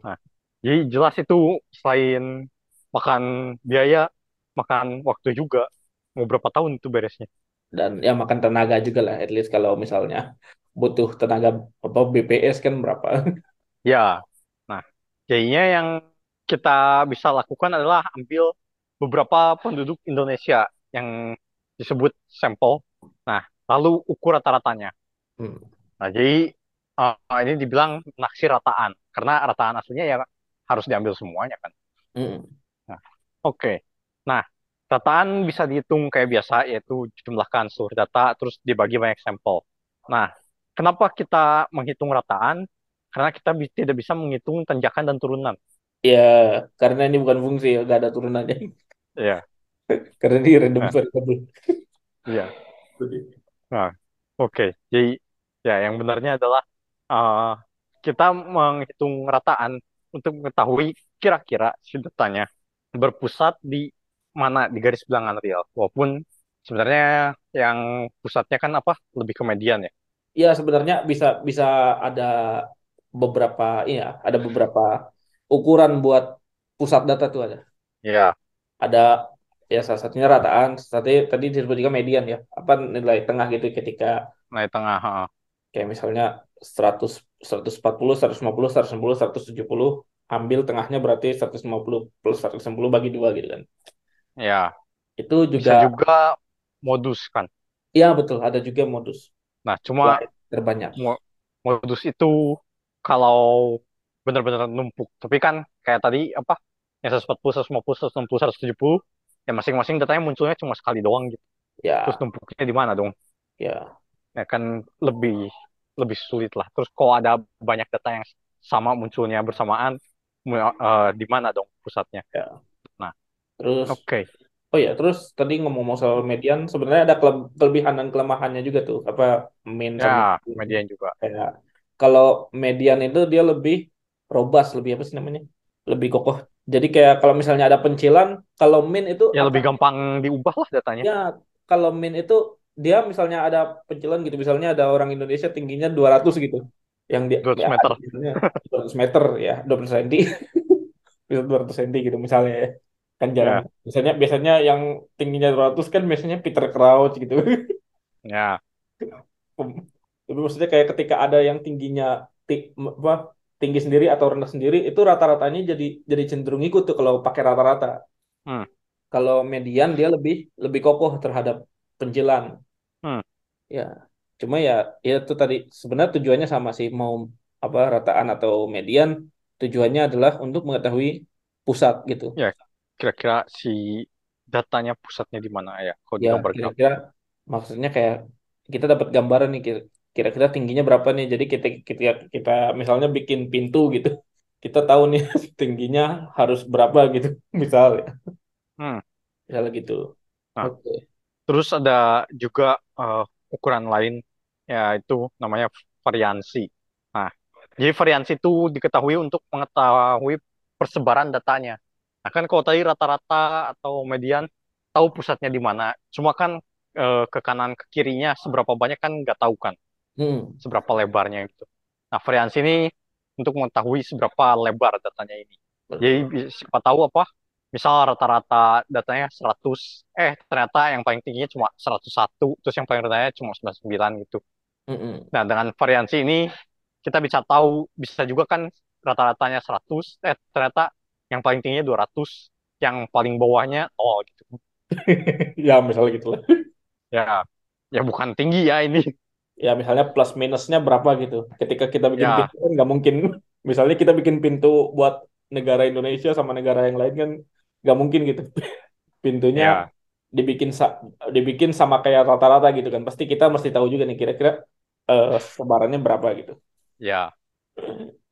Nah, jadi jelas itu selain makan biaya, makan waktu juga. Mau berapa tahun itu beresnya? Dan ya makan tenaga juga lah. At least kalau misalnya butuh tenaga BPS kan berapa? Ya. Nah, jadinya yang kita bisa lakukan adalah ambil beberapa penduduk Indonesia yang disebut sampel. Nah, lalu ukur rata-ratanya. Nah, jadi ini dibilang naksir rataan, karena rataan aslinya ya harus diambil semuanya kan. Nah, oke. Nah, rataan bisa dihitung kayak biasa, yaitu jumlahkan seluruh data, terus dibagi banyak sampel. Nah, kenapa kita menghitung rataan? Karena kita tidak bisa menghitung tanjakan dan turunan. Ya, karena ini bukan fungsi, nggak ada turunannya. Iya. Karena ini random variable. Iya. Nah, oke. Jadi, ya yang benarnya adalah kita menghitung rataan untuk mengetahui kira-kira si datanya berpusat di mana di garis bilangan real. Walaupun sebenarnya yang pusatnya kan apa? Lebih ke median ya. Iya, sebenarnya bisa ada beberapa ukuran buat pusat data tuh ada. Iya. Ada ya salah satunya rataan, tadi disebut juga median ya. Apa nilai tengah gitu ketika nilai tengah, kayak misalnya 100 140 150 190 170 ambil tengahnya berarti 150 plus 190 bagi 2 gitu kan. Ya. Itu juga bisa juga modus kan. Iya betul, ada juga modus. Nah, cuma terbanyak. Modus itu kalau benar-benar numpuk. Tapi kan kayak tadi apa? Yang 140, 150, 160, 170, ya masing-masing datanya munculnya cuma sekali doang gitu. Ya. Terus numpuknya di mana dong? Ya. Ya kan lebih sulit lah. Terus kalau ada banyak data yang sama munculnya bersamaan, di mana dong pusatnya? Ya. Nah, terus oke. Oh ya, terus tadi ngomong soal median, sebenarnya ada kelebihan dan kelemahannya juga tuh. Apa mean sama median juga. Ya. Kalau median itu dia lebih robust, lebih apa sih namanya? Lebih kokoh. Jadi kayak kalau misalnya ada pencilan, kalau min itu ya lebih gampang diubah lah datanya. Ya, kalau min itu dia misalnya ada pencilan gitu, misalnya ada orang Indonesia tingginya 200 gitu. Yang dia 200 meter. 200 meter ya, 20 cm. Bisa 200 cm gitu misalnya ya. Kan jarang. Ya. Biasanya yang tingginya 200 kan biasanya Peter Crouch gitu. Ya. Tapi maksudnya kayak ketika ada yang tingginya tinggi sendiri atau rendah sendiri, itu rata-ratanya jadi cenderung ikut tuh kalau pakai rata-rata. Kalau median dia lebih kokoh terhadap pencilan. Ya, cuma ya itu tadi sebenarnya tujuannya sama sih, mau apa rataan atau median, tujuannya adalah untuk mengetahui pusat gitu. Ya, kira-kira si datanya pusatnya di mana ya? Kalau ya, kira-kira maksudnya kayak kita dapat gambaran nih, kira-kira tingginya berapa nih. Jadi kita misalnya bikin pintu gitu. Kita tahu nih tingginya harus berapa gitu misalnya. Misalnya gitu. Nah, okay. Terus ada juga ukuran lain yaitu namanya variansi. Nah, jadi variansi itu diketahui untuk mengetahui persebaran datanya. Nah, kan kalau tadi rata-rata atau median tahu pusatnya di mana. Cuma kan ke kanan ke kirinya seberapa banyak kan nggak tahu kan. Seberapa lebarnya gitu. Nah, variansi ini untuk mengetahui seberapa lebar datanya ini. Jadi siapa tahu apa? Misal rata-rata datanya 100, ternyata yang paling tingginya cuma 101, terus yang paling rendahnya cuma 99 gitu. Nah, dengan variansi ini kita bisa tahu, bisa juga kan rata-ratanya 100, ternyata yang paling tingginya 200, yang paling bawahnya 0 gitu. Ya, misalnya gitu lah. Ya, ya bukan tinggi ya ini. Ya misalnya plus minusnya berapa gitu. Ketika kita bikin pintu kan nggak mungkin. Misalnya kita bikin pintu buat negara Indonesia sama negara yang lain kan nggak mungkin gitu. Pintunya dibikin sama kayak rata-rata gitu kan. Pasti kita mesti tahu juga nih kira-kira sebarannya berapa gitu. Ya.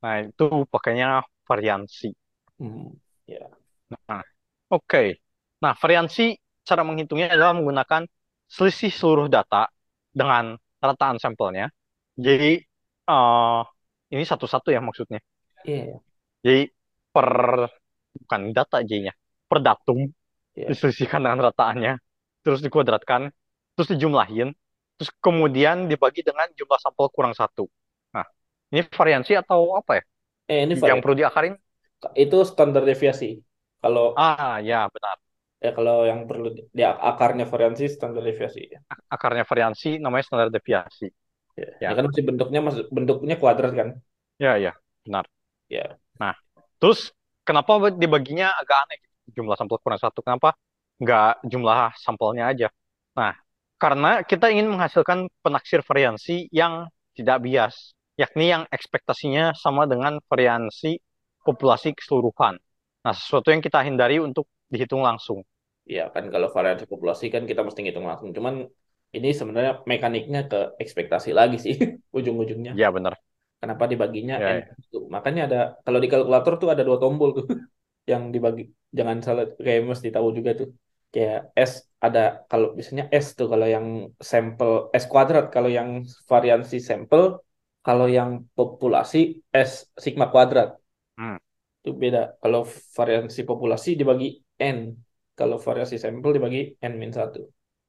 Nah itu pakainya variansi. Nah, oke. Nah variansi cara menghitungnya adalah menggunakan selisih seluruh data dengan rataan sampelnya. Jadi ini satu-satu ya maksudnya. Iya. Yeah. Jadi bukan data jadinya, per datum diselisihkan dengan rataannya, terus dikuadratkan, terus dijumlahin, terus kemudian dibagi dengan jumlah sampel kurang 1. Nah, ini variansi atau apa ya? Ini yang perlu diakarin itu standar deviasi. Kalau ya benar. Ya, kalau yang perlu akarnya variansi standar deviasi. Akarnya variansi namanya standar deviasi. Ya. Ya kan masih bentuknya kuadrat kan? Ya, benar. Ya. Nah, terus kenapa dibaginya agak aneh jumlah sampel kurang 1? Kenapa nggak jumlah sampelnya aja? Nah, Karena kita ingin menghasilkan penaksir variansi yang tidak bias, yakni yang ekspektasinya sama dengan variansi populasi keseluruhan. Nah, sesuatu yang kita hindari untuk dihitung langsung. Iya, kan kalau variansi populasi kan kita mesti ngitung langsung. Cuman ini sebenarnya mekaniknya ke ekspektasi lagi sih ujung-ujungnya. Iya, benar. Kenapa dibaginya N1? Makanya ada, kalau di kalkulator tuh ada dua tombol tuh yang dibagi. Jangan salah, kayak mesti tahu juga tuh. Kayak S ada, kalau biasanya S tuh kalau yang sampel, S kuadrat kalau yang variansi sampel, kalau yang populasi S sigma kuadrat. Itu beda. Kalau variansi populasi dibagi N, kalau variasi sampel dibagi N-1.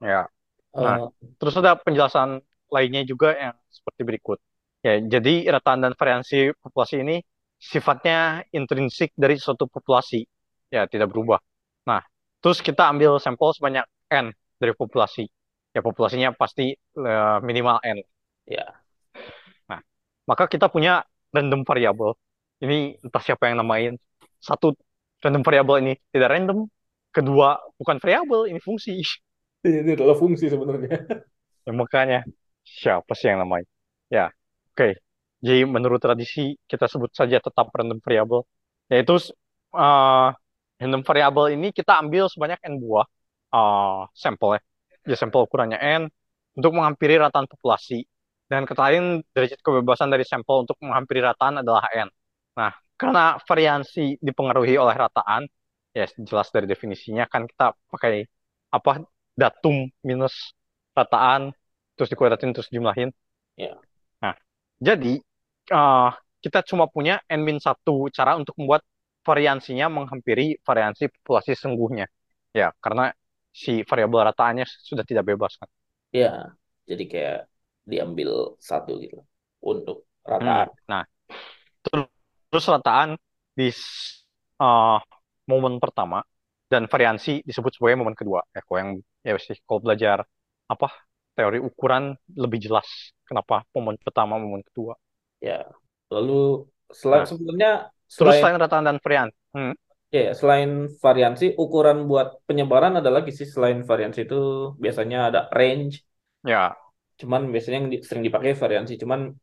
Ya. Nah, terus ada penjelasan lainnya juga yang seperti berikut. Ya, jadi rataan dan variansi populasi ini sifatnya intrinsik dari suatu populasi. Ya, tidak berubah. Nah, terus kita ambil sampel sebanyak N dari populasi. Ya, populasinya pasti minimal N. Ya. Nah, maka kita punya random variable. Ini entah siapa yang namain. Satu, random variable ini tidak random. Kedua, bukan variable, ini fungsi. Ini adalah fungsi sebenarnya. Ya, makanya, siapa sih yang namain? Ya, oke. Jadi menurut tradisi, kita sebut saja tetap random variable. Yaitu, random variable ini kita ambil sebanyak N buah sampel ya. Jadi sampel ukurannya N untuk menghampiri rataan populasi. Dan ketahuan derajat kebebasan dari sampel untuk menghampiri rataan adalah N. Nah, karena variansi dipengaruhi oleh rataan, ya jelas dari definisinya kan kita pakai apa datum minus rataan, terus dikuadratin, terus jumlahin. Ya. Nah, jadi kita cuma punya N-1 cara untuk membuat variansinya menghampiri variansi populasi sungguhnya. Ya, karena si variabel rataannya sudah tidak bebas kan. Ya, jadi kayak diambil satu gitu untuk rataan. Nah, terus rataan di momen pertama dan variansi disebut sebagai momen kedua. Ya, kalau belajar apa teori ukuran lebih jelas kenapa momen pertama, momen kedua. Ya, lalu sebelumnya terus selain rataan dan varian. Ya, selain variansi, ukuran buat penyebaran ada lagi sih. Selain variansi itu biasanya ada range. Ya. Cuman biasanya yang sering dipakai variansi. Cuman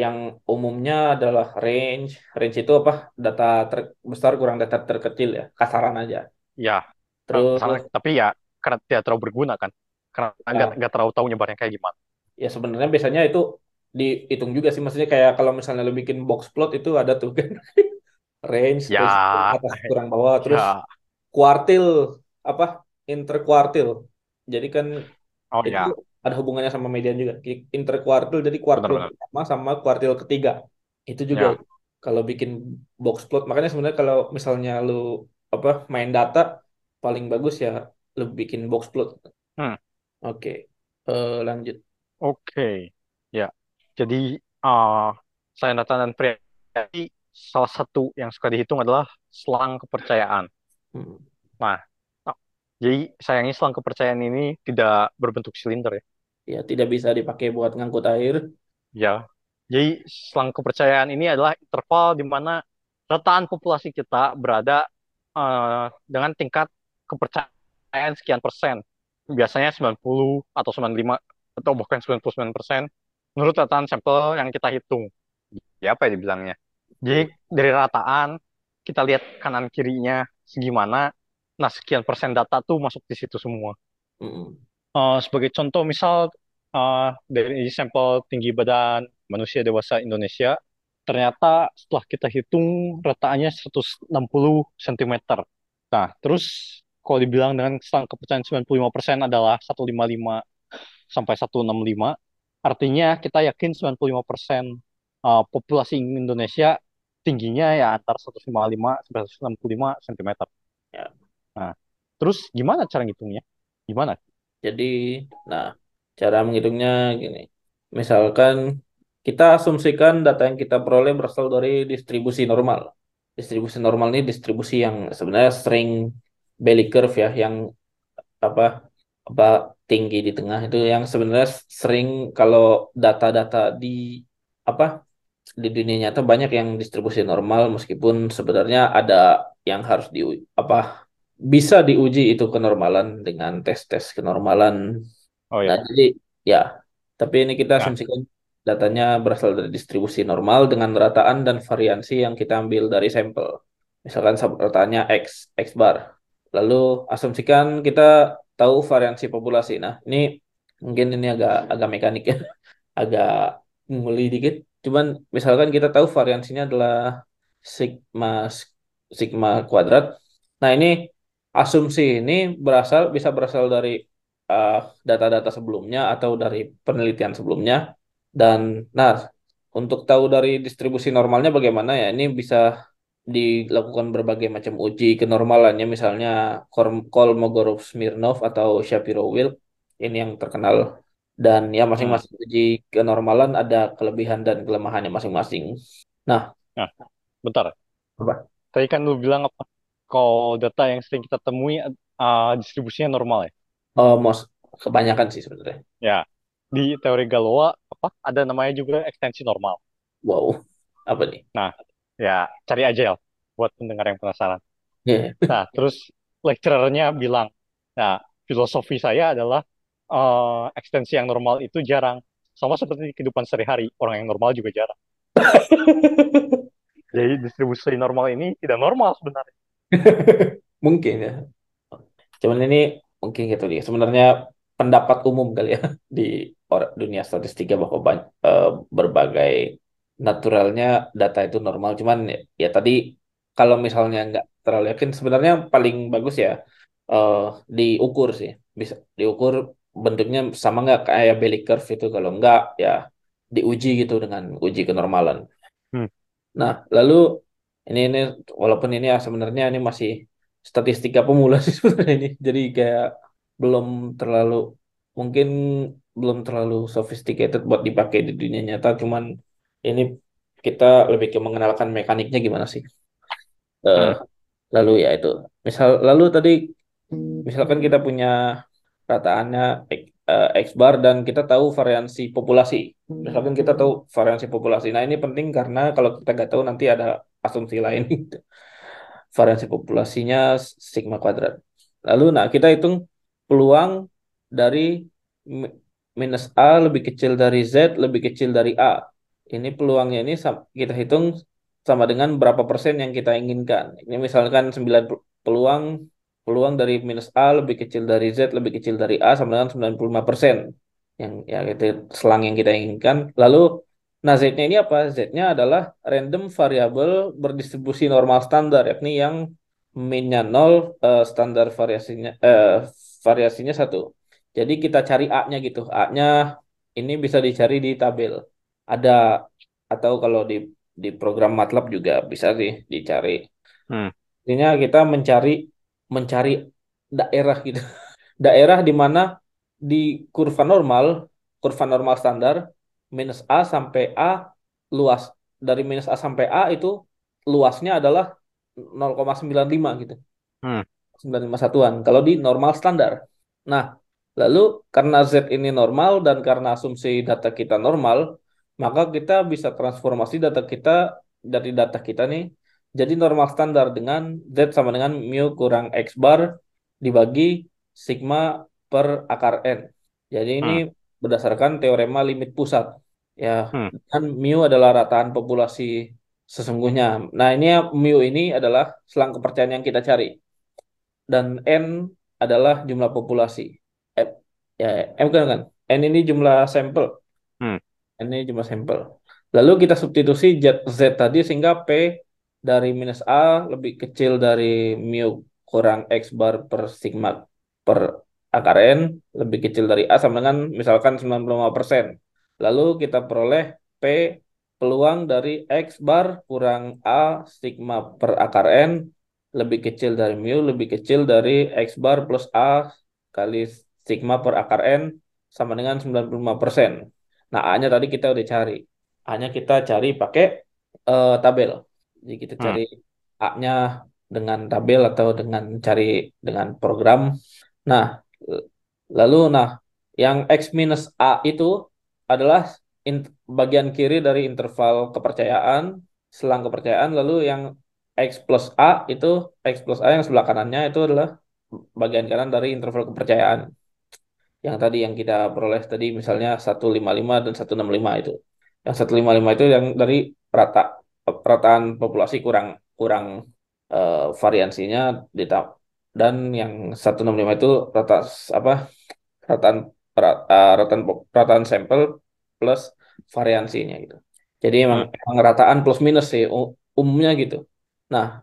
yang umumnya adalah range. Range itu apa? Data terbesar kurang data terkecil ya. Kasaran aja. Ya. Terus. Tapi ya karena tidak terlalu berguna kan. Karena nggak terlalu tahu nyebarnya kayak gimana. Ya sebenarnya biasanya itu dihitung juga sih, maksudnya kayak kalau misalnya lo bikin box plot itu ada tuh kan range ya, terus atas kurang bawah, terus ya, kuartil apa interkuartil, jadi kan itu ya, ada hubungannya sama median juga interkuartil, jadi kuartil bener, pertama sama kuartil ketiga itu juga ya, kalau bikin box plot. Makanya sebenarnya kalau misalnya lo apa main data paling bagus ya lo bikin box plot. Oke. Lanjut. Oke. Ya. Jadi, selain data dan variansi, salah satu yang suka dihitung adalah selang kepercayaan. Nah, jadi sayangnya selang kepercayaan ini tidak berbentuk silinder ya. Ya, tidak bisa dipakai buat ngangkut air. Ya, jadi selang kepercayaan ini adalah interval di mana rataan populasi kita berada dengan tingkat kepercayaan sekian persen. Biasanya 90 atau 95 atau bahkan 99%. Menurut rataan sampel yang kita hitung. Ya, apa ya dibilangnya? Jadi, dari rataan, kita lihat kanan-kirinya segimana. Nah, sekian persen data tuh masuk di situ semua. Sebagai contoh, misal dari sampel tinggi badan manusia dewasa Indonesia, ternyata setelah kita hitung, rataannya 160 cm. Nah, terus kalau dibilang dengan selang kepercayaan 95% adalah 155 sampai 165, artinya kita yakin 95% populasi Indonesia tingginya ya antara 155 sampai 165 cm. Ya. Nah, terus gimana cara ngitungnya? Gimana? Jadi, nah, cara menghitungnya gini. Misalkan kita asumsikan data yang kita peroleh berasal dari distribusi normal. Distribusi normal ini distribusi yang sebenarnya sering belly curve ya, yang apa tinggi di tengah itu yang sebenarnya sering kalau data-data di dunia nyata banyak yang distribusi normal, meskipun sebenarnya ada yang harus bisa diuji itu kenormalan dengan tes-tes kenormalan Oh ya. Nah, jadi ya, tapi ini kita asumsikan datanya berasal dari distribusi normal dengan rataan dan variansi yang kita ambil dari sampel. Misalkan rataannya X bar. Lalu asumsikan kita tahu variansi populasi. Nah, ini mungkin ini agak mekanik ya. Agak nguli dikit. Cuman misalkan kita tahu variansinya adalah sigma kuadrat. Nah, ini asumsi ini bisa berasal dari data-data sebelumnya atau dari penelitian sebelumnya. Dan nah, untuk tahu dari distribusi normalnya bagaimana ya, ini bisa dilakukan berbagai macam uji kenormalannya, misalnya Kolmogorov-Smirnov atau Shapiro-Wilk, ini yang terkenal. Dan ya masing-masing uji kenormalan ada kelebihan dan kelemahannya masing-masing. Nah, bentar. Apa? Tadi kan lu bilang apa? Kalau data yang sering kita temui distribusinya normal ya? Oh, kebanyakan sih sebenarnya. Ya, di teori Galois apa ada namanya juga ekstensi normal. Wow, apa nih? Nah. Ya, cari aja ya, buat pendengar yang penasaran. Yeah. Nah, terus lecturernya bilang, nah, filosofi saya adalah ekstensi yang normal itu jarang. Sama seperti kehidupan sehari-hari, orang yang normal juga jarang. Jadi distribusi normal ini tidak normal sebenarnya. Mungkin ya. Cuman ini mungkin gitu dia. Sebenarnya pendapat umum kali ya di dunia statistika bahwa berbagai naturalnya data itu normal, cuman ya tadi kalau misalnya nggak terlalu yakin sebenarnya paling bagus ya diukur sih, bisa diukur bentuknya sama nggak kayak Bailey curve itu, kalau nggak ya diuji gitu dengan uji kenormalan. Nah lalu ini walaupun ini ya sebenarnya ini masih statistika pemula sih sebenarnya ini, jadi kayak belum terlalu sophisticated buat dipakai di dunia nyata, cuman ini kita lebih ke mengenalkan mekaniknya gimana sih. Lalu ya itu. Misalkan kita punya rataannya X bar dan kita tahu variansi populasi. Nah, ini penting karena kalau kita nggak tahu nanti ada asumsi lain. Variansi populasinya sigma kuadrat. Lalu nah kita hitung peluang dari minus A lebih kecil dari Z lebih kecil dari A. Ini peluangnya ini kita hitung sama dengan berapa persen yang kita inginkan. Ini misalkan 9 peluang dari minus A lebih kecil dari Z lebih kecil dari A sama dengan 95% yang ya itu selang yang kita inginkan. Lalu nah Z-nya ini apa? Z-nya adalah random variable berdistribusi normal standar, yakni yang min-nya 0, standar variasinya 1. Jadi kita cari A-nya gitu. A-nya ini bisa dicari di tabel. Ada atau kalau di program MATLAB juga bisa sih dicari. Artinya kita mencari daerah gitu. Daerah di mana di kurva normal standar minus A sampai A luas. Dari minus A sampai A itu luasnya adalah 0,95 gitu. 95 satuan kalau di normal standar. Nah, lalu karena Z ini normal dan karena asumsi data kita normal, maka kita bisa transformasi data kita nih jadi normal standar dengan Z sama dengan mu kurang X bar dibagi sigma per akar N. Jadi ini berdasarkan teorema limit pusat. Ya, dan mu adalah rataan populasi sesungguhnya. Nah, ini mu ini adalah selang kepercayaan yang kita cari. Dan N adalah jumlah populasi. N ini jumlah sampel. Ini cuma sampel. Lalu kita substitusi Z tadi sehingga P dari minus A lebih kecil dari mu kurang X bar per sigma per akar N lebih kecil dari A sama dengan misalkan 95%. Lalu kita peroleh P peluang dari X bar kurang A sigma per akar N lebih kecil dari mu lebih kecil dari X bar plus A kali sigma per akar N sama dengan 95%. Nah, A-nya tadi kita udah cari. A-nya kita cari pakai tabel. Jadi kita cari A-nya dengan tabel atau dengan cari dengan program. Nah, lalu yang X minus A itu adalah bagian kiri dari interval kepercayaan, selang kepercayaan, lalu yang X plus A yang sebelah kanannya itu adalah bagian kanan dari interval kepercayaan. yang tadi yang kita peroleh tadi misalnya 155 dan 165 itu. Yang 155 itu yang dari perataan populasi kurang variansinya dan yang 165 itu rataan sampel plus variansinya gitu. Jadi emang rataan plus minus sih umumnya gitu. Nah,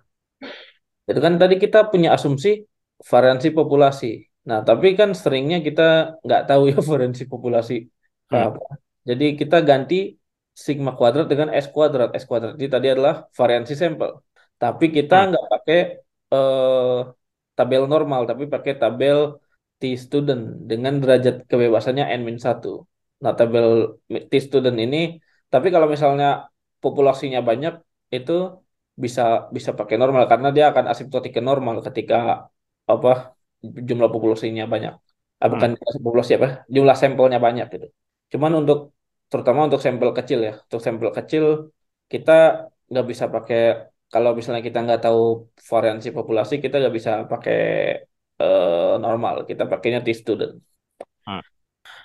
itu kan tadi kita punya asumsi variansi populasi. Nah, tapi kan seringnya kita nggak tahu ya variansi populasi apa. Jadi kita ganti sigma kuadrat dengan S kuadrat. S kuadrat itu tadi adalah variansi sampel. Tapi kita nggak pakai tabel normal, tapi pakai tabel T-student dengan derajat kebebasannya N-1. Nah, tabel T-student ini, tapi kalau misalnya populasinya banyak, itu bisa pakai normal, karena dia akan asimptotik ke normal ketika jumlah populasinya banyak. Bukan populasi jumlah sampelnya banyak gitu. Cuman terutama untuk sampel kecil ya. Untuk sampel kecil kita nggak bisa pakai, kalau misalnya kita nggak tahu variansi populasi, kita nggak bisa pakai normal. Kita pakainya T-student.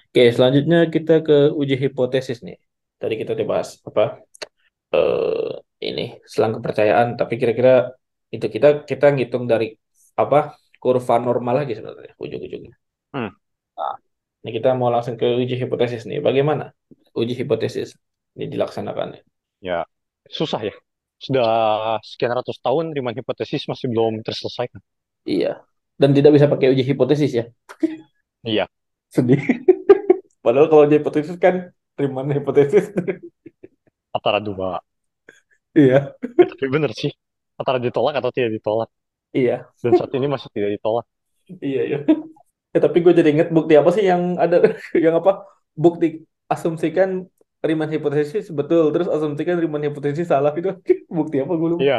Oke, selanjutnya kita ke uji hipotesis nih. Tadi kita dibahas ini selang kepercayaan, tapi kira-kira itu kita ngitung dari kurva normal lagi sebenarnya ujung-ujungnya. Nah, ini kita mau langsung ke uji hipotesis nih. Bagaimana uji hipotesis ini dilaksanakannya? Ya, susah ya. Sudah sekian ratus tahun Riemann hipotesis masih belum terselesaikan. Iya. Dan tidak bisa pakai uji hipotesis ya. Iya. Sedih. Padahal kalau uji hipotesis kan Riemann hipotesis antara dua. Iya. Ya, tapi benar sih. Antara ditolak atau tidak ditolak. Iya. Dan saat ini masih tidak ditolak. Iya. Ya, tapi gue jadi inget bukti apa sih yang ada bukti asumsikan Riemann hipotesis betul, terus asumsikan Riemann hipotesis salah itu. Bukti apa gue lupa. Iya.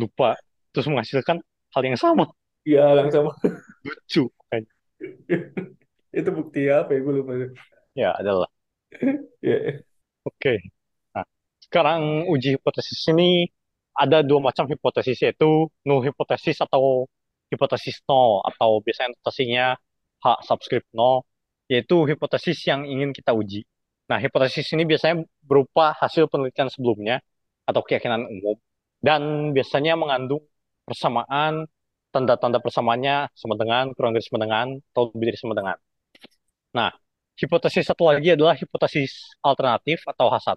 Lupa. Terus menghasilkan hal yang sama. Iya, yang sama. Lucu. Itu bukti apa ya, gue lupa. Ya, adalah. Iya. Oke. Nah, sekarang uji hipotesis ini ada dua macam hipotesis, yaitu null hipotesis atau hipotesis nol, atau biasanya notasinya H subscript nol, yaitu hipotesis yang ingin kita uji. Nah, hipotesis ini biasanya berupa hasil penelitian sebelumnya atau keyakinan umum, dan biasanya mengandung persamaan, tanda-tanda persamaannya sama dengan, kurang dari sama dengan, atau lebih dari sama dengan. Nah, hipotesis satu lagi adalah hipotesis alternatif atau H1,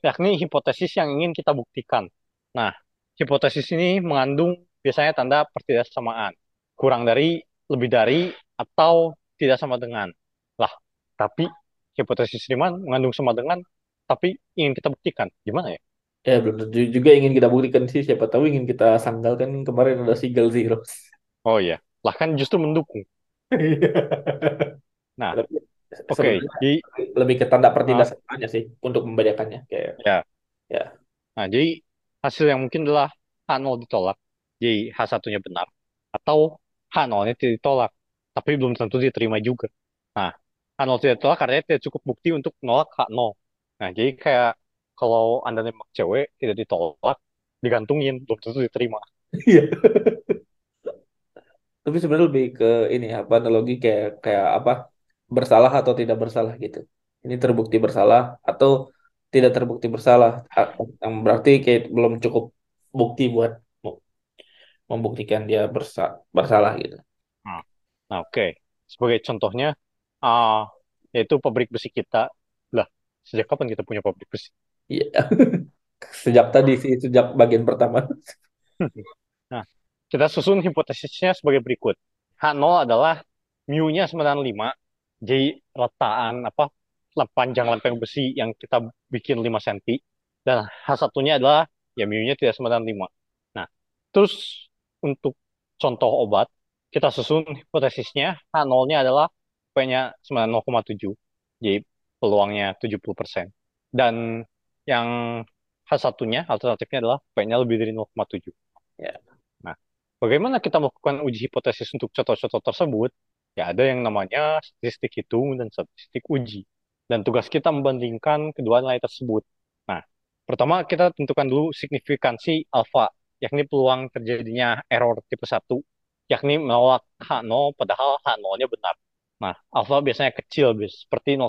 yakni hipotesis yang ingin kita buktikan. Nah, hipotesis ini mengandung biasanya tanda pertidaksamaan, kurang dari, lebih dari, atau tidak sama dengan. Lah, tapi hipotesis Riemann mengandung sama dengan, tapi ingin kita buktikan. Gimana ya? Ya, belum juga ingin kita buktikan sih, siapa tahu ingin kita sangkalkan. Kemarin ada single zero. Oh iya, lah kan justru mendukung. Nah, oke. Lebih ke tanda pertidaksamaannya sih untuk membedakannya. Ya. Nah, jadi hasil yang mungkin adalah H0 ditolak, jadi H1-nya benar, atau H0-nya tidak ditolak, tapi belum tentu diterima juga. Nah, H0 tidak ditolak karena tidak cukup bukti untuk menolak H0. Nah, jadi kayak kalau Anda nembak cewek, tidak ditolak, digantungin, belum tentu diterima. Iya. Tapi sebenarnya lebih ke ini, analogi kayak bersalah atau tidak bersalah gitu. Ini terbukti bersalah atau tidak terbukti bersalah, yang berarti kayak belum cukup bukti buat membuktikan dia bersalah gitu. Nah, oke. Sebagai contohnya, yaitu pabrik besi kita. Lah, sejak kapan kita punya pabrik besi? Iya. Sejak tadi sih, sejak bagian pertama. Nah, kita susun hipotesisnya sebagai berikut. H0 adalah mu-nya sama dengan 5, jadi rataan panjang lempeng besi yang kita bikin 5 cm, dan H1-nya adalah ya mu-nya tidak sama dengan 5. Nah, terus untuk contoh obat, kita susun hipotesisnya H0-nya adalah P-nya sama dengan 0,7, jadi peluangnya 70%. Dan yang H1-nya, alternatifnya adalah P-nya lebih dari 0,7. Ya. Nah, bagaimana kita melakukan uji hipotesis untuk contoh-contoh tersebut? Ya, ada yang namanya statistik hitung dan statistik uji. Dan tugas kita membandingkan kedua nilai tersebut. Nah, pertama kita tentukan dulu signifikansi alfa, yakni peluang terjadinya error tipe 1, yakni menolak H0 padahal H0-nya benar. Nah, alfa biasanya kecil, seperti 0,05,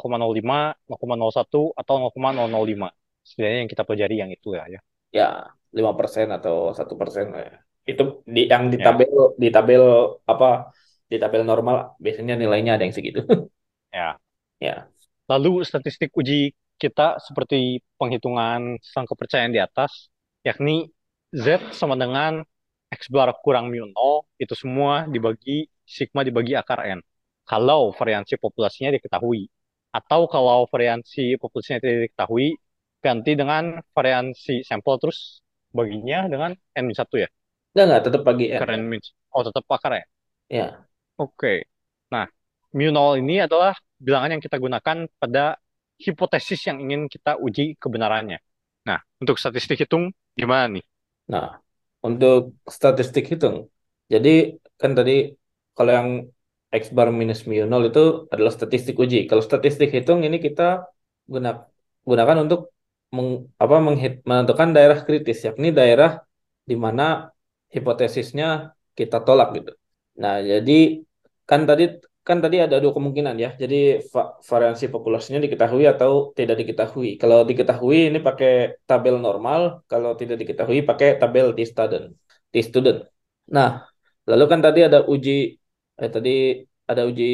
0,01, atau 0,005. Setidaknya yang kita pelajari yang itu ya. Ya, 5% atau 1%. Ya. Itu yang di tabel, ya. Di tabel apa? Di tabel normal biasanya nilainya ada yang segitu. Ya. Ya. Lalu statistik uji kita seperti penghitungan sang kepercayaan di atas, yakni Z sama dengan X bar kurang mu 0, itu semua dibagi sigma dibagi akar N. Kalau variansi populasinya diketahui. Atau kalau variansi populasinya tidak diketahui, ganti dengan variansi sampel terus baginya dengan N-1 ya? Enggak, tetap bagi akar N. Oh, tetap akar ya? Ya. Oke. Nah, mu 0 ini adalah bilangan yang kita gunakan pada hipotesis yang ingin kita uji kebenarannya. Nah, untuk statistik hitung gimana nih? Nah, untuk statistik hitung, jadi kan tadi kalau yang X bar minus mu 0 itu adalah statistik uji. Kalau statistik hitung ini kita gunakan untuk menentukan daerah kritis, yakni daerah di mana hipotesisnya kita tolak gitu. Nah, jadi kan tadi ada dua kemungkinan ya. Jadi variansi populasinya diketahui atau tidak diketahui. Kalau diketahui ini pakai tabel normal, kalau tidak diketahui pakai tabel t-student. Nah, lalu kan tadi ada uji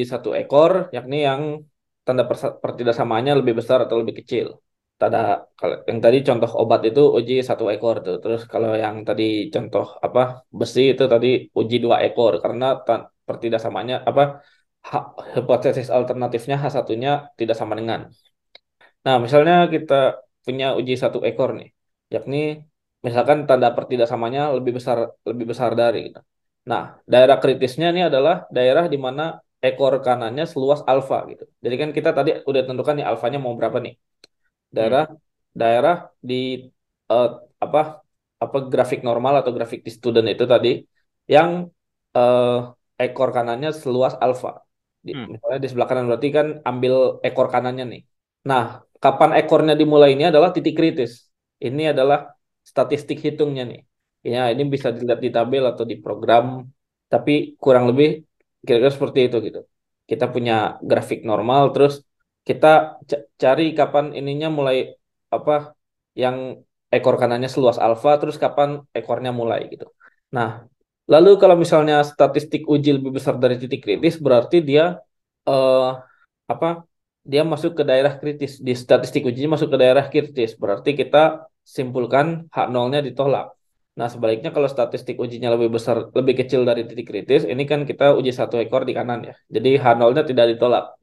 satu ekor, yakni yang tanda pertidaksamaannya lebih besar atau lebih kecil. Tanda yang tadi contoh obat itu uji satu ekor tuh. Terus kalau yang tadi contoh apa besi itu tadi uji dua ekor karena pertidaksamaannya apa hipotesis alternatifnya H1-nya tidak sama dengan. Nah, misalnya kita punya uji satu ekor nih, yakni misalkan tanda pertidaksamaannya lebih besar dari gitu. Nah, daerah kritisnya ini adalah daerah di mana ekor kanannya seluas alfa gitu. Jadi kan kita tadi udah tentukan nih alfanya mau berapa nih. Daerah di apa grafik normal atau grafik di student itu tadi yang ekor kanannya seluas alfa. Misalnya di sebelah kanan berarti kan ambil ekor kanannya nih. Nah, kapan ekornya dimulai ini adalah titik kritis. Ini adalah statistik hitungnya nih. Ya, ini bisa dilihat di tabel atau di program, tapi kurang lebih kira-kira seperti itu gitu. Kita punya grafik normal, terus kita cari kapan ininya mulai apa yang ekor kanannya seluas alfa, terus kapan ekornya mulai gitu. Nah, lalu kalau misalnya statistik uji lebih besar dari titik kritis, berarti dia dia masuk ke daerah kritis. Di statistik uji masuk ke daerah kritis, berarti kita simpulkan H0-nya ditolak. Nah, sebaliknya kalau statistik ujinya lebih kecil dari titik kritis, ini kan kita uji satu ekor di kanan ya. Jadi H0-nya tidak ditolak.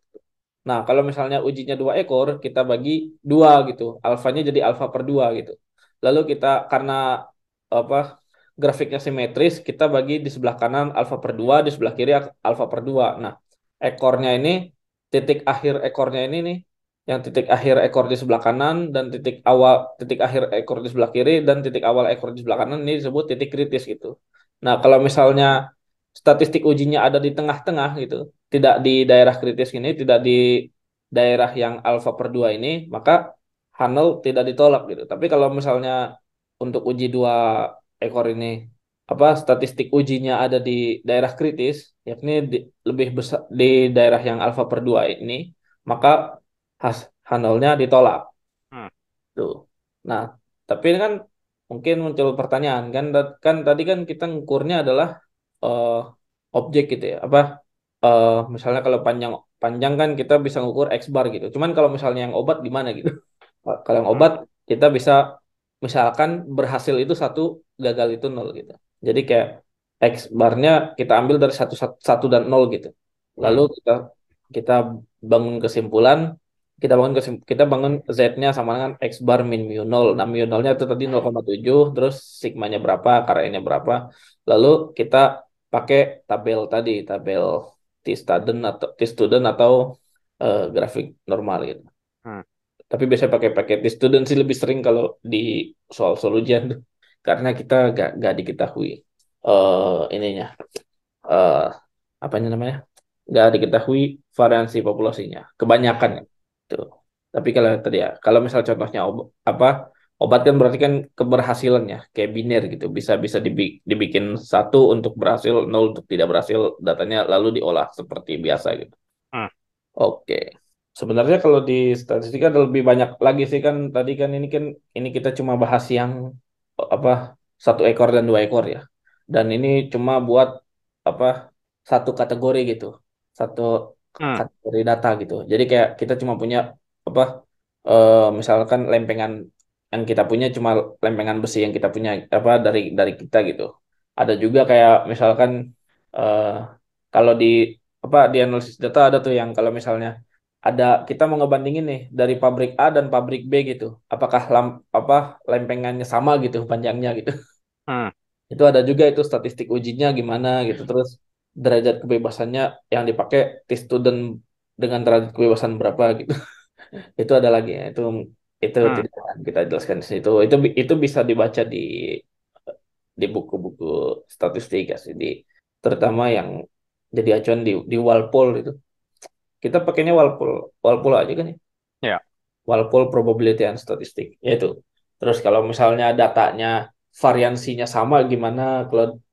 Nah, kalau misalnya ujinya dua ekor, kita bagi dua gitu. Alfanya jadi alfa per dua gitu. Lalu kita karena grafiknya simetris, kita bagi di sebelah kanan alfa per dua, di sebelah kiri alfa per dua. Nah, ekornya ini, titik akhir ekornya ini nih, yang titik akhir ekor di sebelah kanan dan titik akhir ekor di sebelah kiri dan titik awal ekor di sebelah kanan ini disebut titik kritis gitu. Nah, kalau misalnya statistik ujinya ada di tengah-tengah gitu, tidak di daerah kritis ini, tidak di daerah yang alfa per 2 ini, maka H0 tidak ditolak gitu. Tapi kalau misalnya untuk uji dua ekor ini statistik ujinya ada di daerah kritis, yakni lebih besar di daerah yang alfa per 2 ini, maka H0-nya ditolak. Tuh. Nah, tapi kan mungkin muncul pertanyaan kan tadi kan kita ngukurnya adalah objek gitu ya. Misalnya kalau panjang kan kita bisa ngukur X bar gitu. Cuman kalau misalnya yang obat di mana gitu. Kalau yang obat kita bisa misalkan berhasil itu 1, gagal itu 0 gitu. Jadi kayak X bar-nya kita ambil dari 1 dan 0 gitu. Lalu kita bangun Z-nya sama dengan X bar min mu 0. Nah, mu 0-nya itu tadi 0,7, terus sigmanya berapa, akar n-nya berapa. Lalu kita pakai tabel tadi, tabel T-student atau grafik normal gitu. Tapi biasanya pakai T-student sih lebih sering kalau di soal-soal ujian. Karena kita gak diketahui gak diketahui variansi populasinya. Kebanyakan tuh. Tapi kalau tadi ya, kalau misal contohnya obat kan berarti kan keberhasilannya kayak biner gitu, bisa dibikin 1 untuk berhasil, 0 untuk tidak berhasil datanya lalu diolah seperti biasa gitu. Oke. Sebenarnya kalau di statistika ada lebih banyak lagi sih kan. Tadi kan ini kita cuma bahas yang apa satu ekor dan dua ekor ya. Dan ini cuma buat apa satu kategori gitu. Satu kategori data gitu. Jadi kayak kita cuma punya apa misalkan lempengan yang kita punya cuma lempengan besi yang kita punya apa dari kita gitu. Ada juga kayak misalkan kalau di apa di analisis data ada tuh yang kalau misalnya ada kita mau ngebandingin nih dari pabrik A dan pabrik B gitu. Apakah lempengannya sama gitu panjangnya gitu. Itu ada juga itu statistik ujinya gimana gitu. Terus derajat kebebasannya yang dipakai di student dengan derajat kebebasan berapa gitu. Itu ada lagi ya. Itu tidak kita jelaskan di situ. Itu bisa dibaca di buku-buku statistika sih, terutama yang jadi acuan di Walpole itu. Kita pakainya Walpole aja kan ya? Yeah. Walpole probability and statistik yaitu. Terus kalau misalnya datanya variansinya sama gimana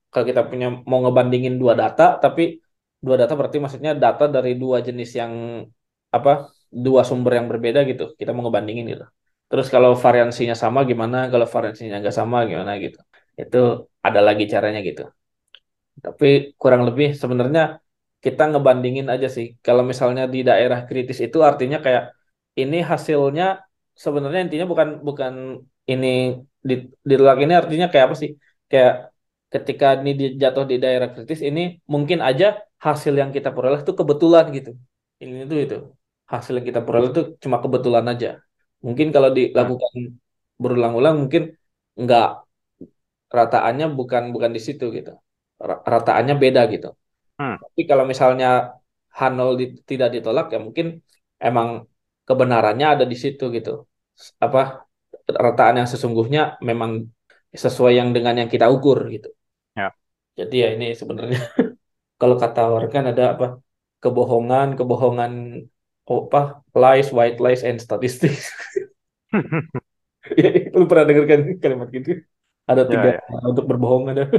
kalau kita punya mau ngebandingin dua data tapi dua data berarti maksudnya data dari dua jenis yang apa? Dua sumber yang berbeda gitu. Kita mau ngebandingin gitu. Terus kalau variansinya sama gimana? Kalau variansinya nggak sama gimana gitu. Itu ada lagi caranya gitu. Tapi kurang lebih sebenarnya kita ngebandingin aja sih. Kalau misalnya di daerah kritis itu artinya kayak ini hasilnya sebenarnya intinya bukan ini ditolak ini artinya kayak apa sih? Kayak ketika ini jatuh di daerah kritis ini mungkin aja hasil yang kita peroleh itu kebetulan gitu. Ini itu. Hasil yang kita peroleh itu cuma kebetulan aja. Mungkin kalau dilakukan berulang-ulang mungkin enggak rataannya bukan di situ gitu. Rataannya beda gitu. Tapi kalau misalnya H0 tidak ditolak ya mungkin emang kebenarannya ada di situ gitu. Apa rataan yang sesungguhnya memang sesuai yang dengan yang kita ukur gitu. Ya. Jadi ya ini sebenarnya kalau kata orang kan ada apa kebohongan lies, white lies, and statistics. Lu pernah dengarkan kalimat gitu? Ada tiga untuk berbohong ada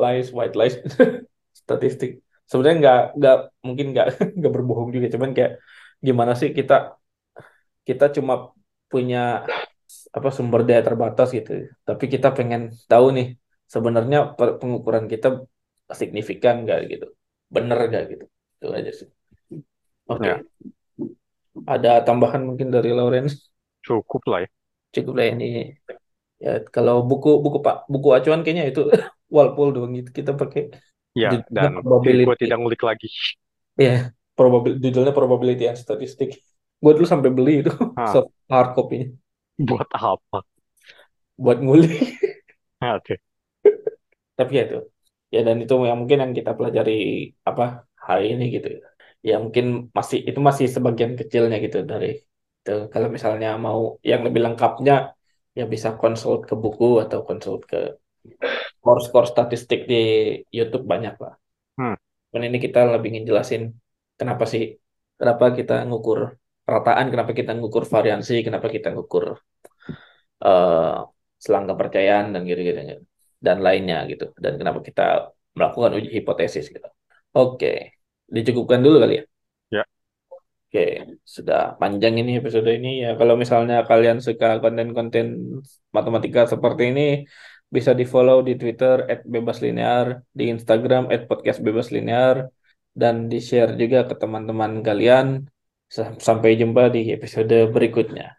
lies, white lies, statistik. Sebenarnya nggak mungkin berbohong juga. Cuman kayak gimana sih kita cuma punya sumber daya terbatas gitu. Tapi kita pengen tahu nih sebenarnya pengukuran kita signifikan nggak gitu, bener nggak gitu. Itu aja sih. Oke. Ya. Ada tambahan mungkin dari Lawrence? Cukup lah ya ini. Ya kalau buku acuan kayaknya itu Walpole doang itu kita pakai. Ya, dan gue tidak ngulik lagi. Iya, judulnya probability and statistik. Gue dulu sampai beli itu soft hard copy-nya. Buat apa? Buat ngulik. Oke. Tapi ya itu. Ya dan itu yang mungkin yang kita pelajari hari ini gitu ya. Ya mungkin masih sebagian kecilnya gitu dari itu. Kalau misalnya mau yang lebih lengkapnya ya bisa konsult ke buku atau konsult ke skor statistik di YouTube banyak lah. Dan ini kita lebih ingin jelasin kenapa kita ngukur rataan, kenapa kita ngukur variansi, kenapa kita ngukur selang kepercayaan dan gitu dan lainnya gitu, dan kenapa kita melakukan uji hipotesis gitu. Oke. Dicukupkan dulu kali ya? Ya. Oke, sudah panjang ini episode ini ya. Kalau misalnya kalian suka konten-konten matematika seperti ini, bisa di-follow di Twitter @bebaslinear, di Instagram @podcastbebaslinear, dan di-share juga ke teman-teman kalian. Sampai jumpa di episode berikutnya.